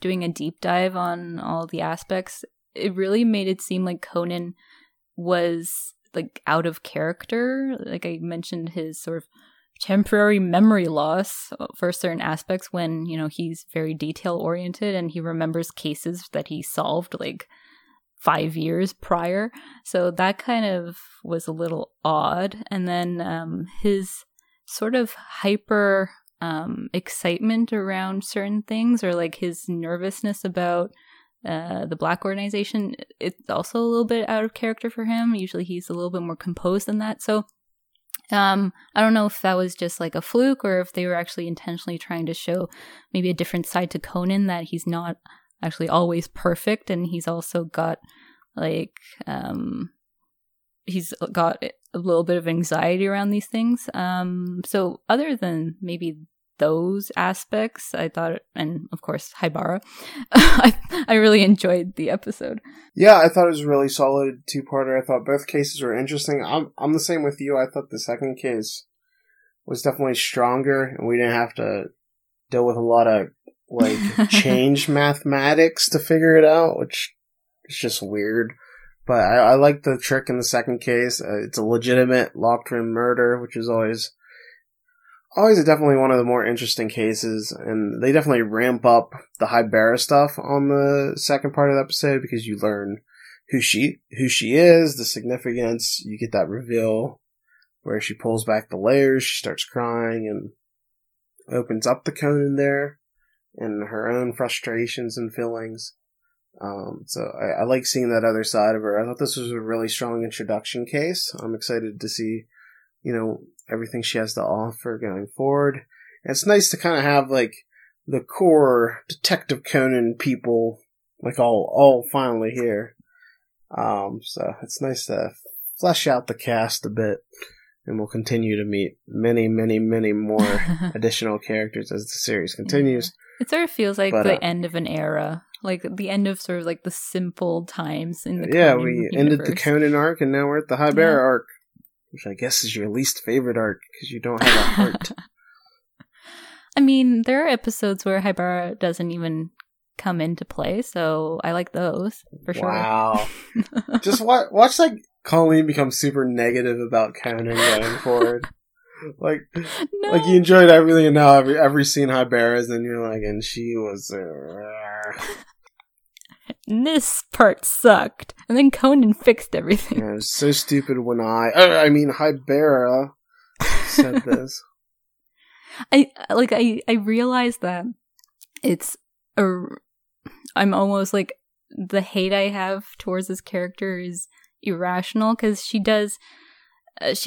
doing a deep dive on all the aspects, it really made it seem like Conan was, like, out of character. Like, I mentioned his sort of temporary memory loss for certain aspects when, you know, he's very detail-oriented and he remembers cases that he solved, like, 5 years prior. So that kind of was a little odd. And then his sort of hyper excitement around certain things, or like his nervousness about the Black Organization, it's also a little bit out of character for him. Usually he's a little bit more composed than that. So I don't know if that was just like a fluke, or if they were actually intentionally trying to show maybe a different side to Conan, that he's not actually always perfect, and he's also got like he's got a little bit of anxiety around these things. So other than maybe those aspects, I thought, and of course Haibara, I really enjoyed the episode. Yeah, I thought it was a really solid two-parter. I thought both cases were interesting. I'm the same with you. I thought the second case was definitely stronger, and we didn't have to deal with a lot of change mathematics to figure it out, which is just weird. But I like the trick in the second case. It's a legitimate locked-room murder, which is always definitely one of the more interesting cases. And they definitely ramp up the Haibara stuff on the second part of the episode, because you learn who she is, the significance. You get that reveal where she pulls back the layers, she starts crying, and opens up the Conan there and her own frustrations and feelings. So I like seeing that other side of her. I thought this was a really strong introduction case. I'm excited to see, you know, everything she has to offer going forward. And it's nice to kind of have, like, the core Detective Conan people, like, all finally here. So it's nice to flesh out the cast a bit and we'll continue to meet many, many, many more additional characters as the series continues. Yeah. It sort of feels like the end of an era, like the end of sort of like the simple times in the Conan universe. Yeah, we ended the Conan arc, and now we're at the Haibara arc, which I guess is your least favorite arc because you don't have a heart. I mean, there are episodes where Haibara doesn't even come into play, so I like those for sure. Wow. Just watch like Colleen becomes super negative about Conan going forward. Like you enjoyed everything, and now every scene Haibara is, and you're like, and she was this part sucked, and then Conan fixed everything. Yeah, it was so stupid when I mean Haibara said this. I realized that it's I'm almost like the hate I have towards this character is irrational, because she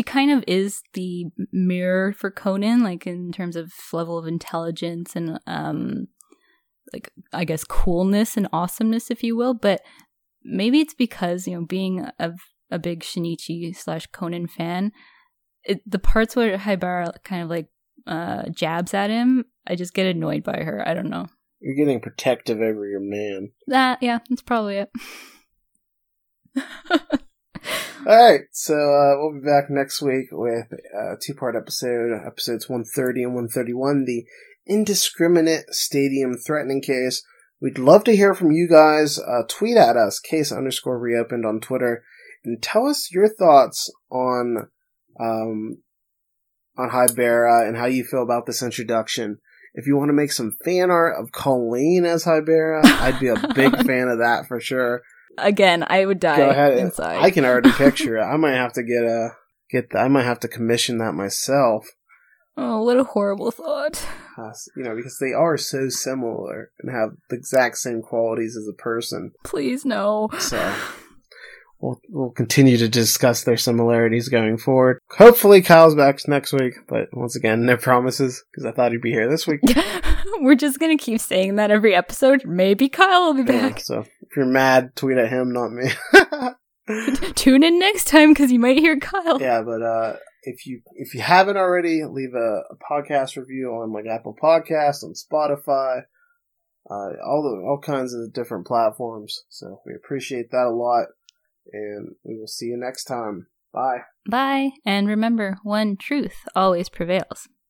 kind of is the mirror for Conan, like in terms of level of intelligence and like I guess coolness and awesomeness, if you will. But maybe it's because, you know, being a big Shinichi / Conan fan, the parts where Haibara kind of like jabs at him, I just get annoyed by her. I don't know. You're getting protective over your man. Yeah, that's probably it. Alright, so we'll be back next week with a two-part episode, episodes 130 and 131, the indiscriminate stadium threatening case. We'd love to hear from you guys. Tweet at us, case_reopened on Twitter, and tell us your thoughts on Haibara and how you feel about this introduction. If you want to make some fan art of Colleen as Haibara, I'd be a big fan of that for sure. Again, I would die. Go ahead. Inside. I can already picture it. I might have to I might have to commission that myself. Oh, what a horrible thought! Because they are so similar and have the exact same qualities as a person. Please no. So we'll continue to discuss their similarities going forward. Hopefully, Kyle's back next week, but once again, no promises because I thought he'd be here this week. We're just going to keep saying that every episode. Maybe Kyle will be back. Yeah, so if you're mad, tweet at him, not me. Tune in next time because you might hear Kyle. Yeah, but if you haven't already, leave a podcast review on like Apple Podcasts, on Spotify, all kinds of different platforms. So we appreciate that a lot, and we will see you next time. Bye. Bye, and remember, one truth always prevails.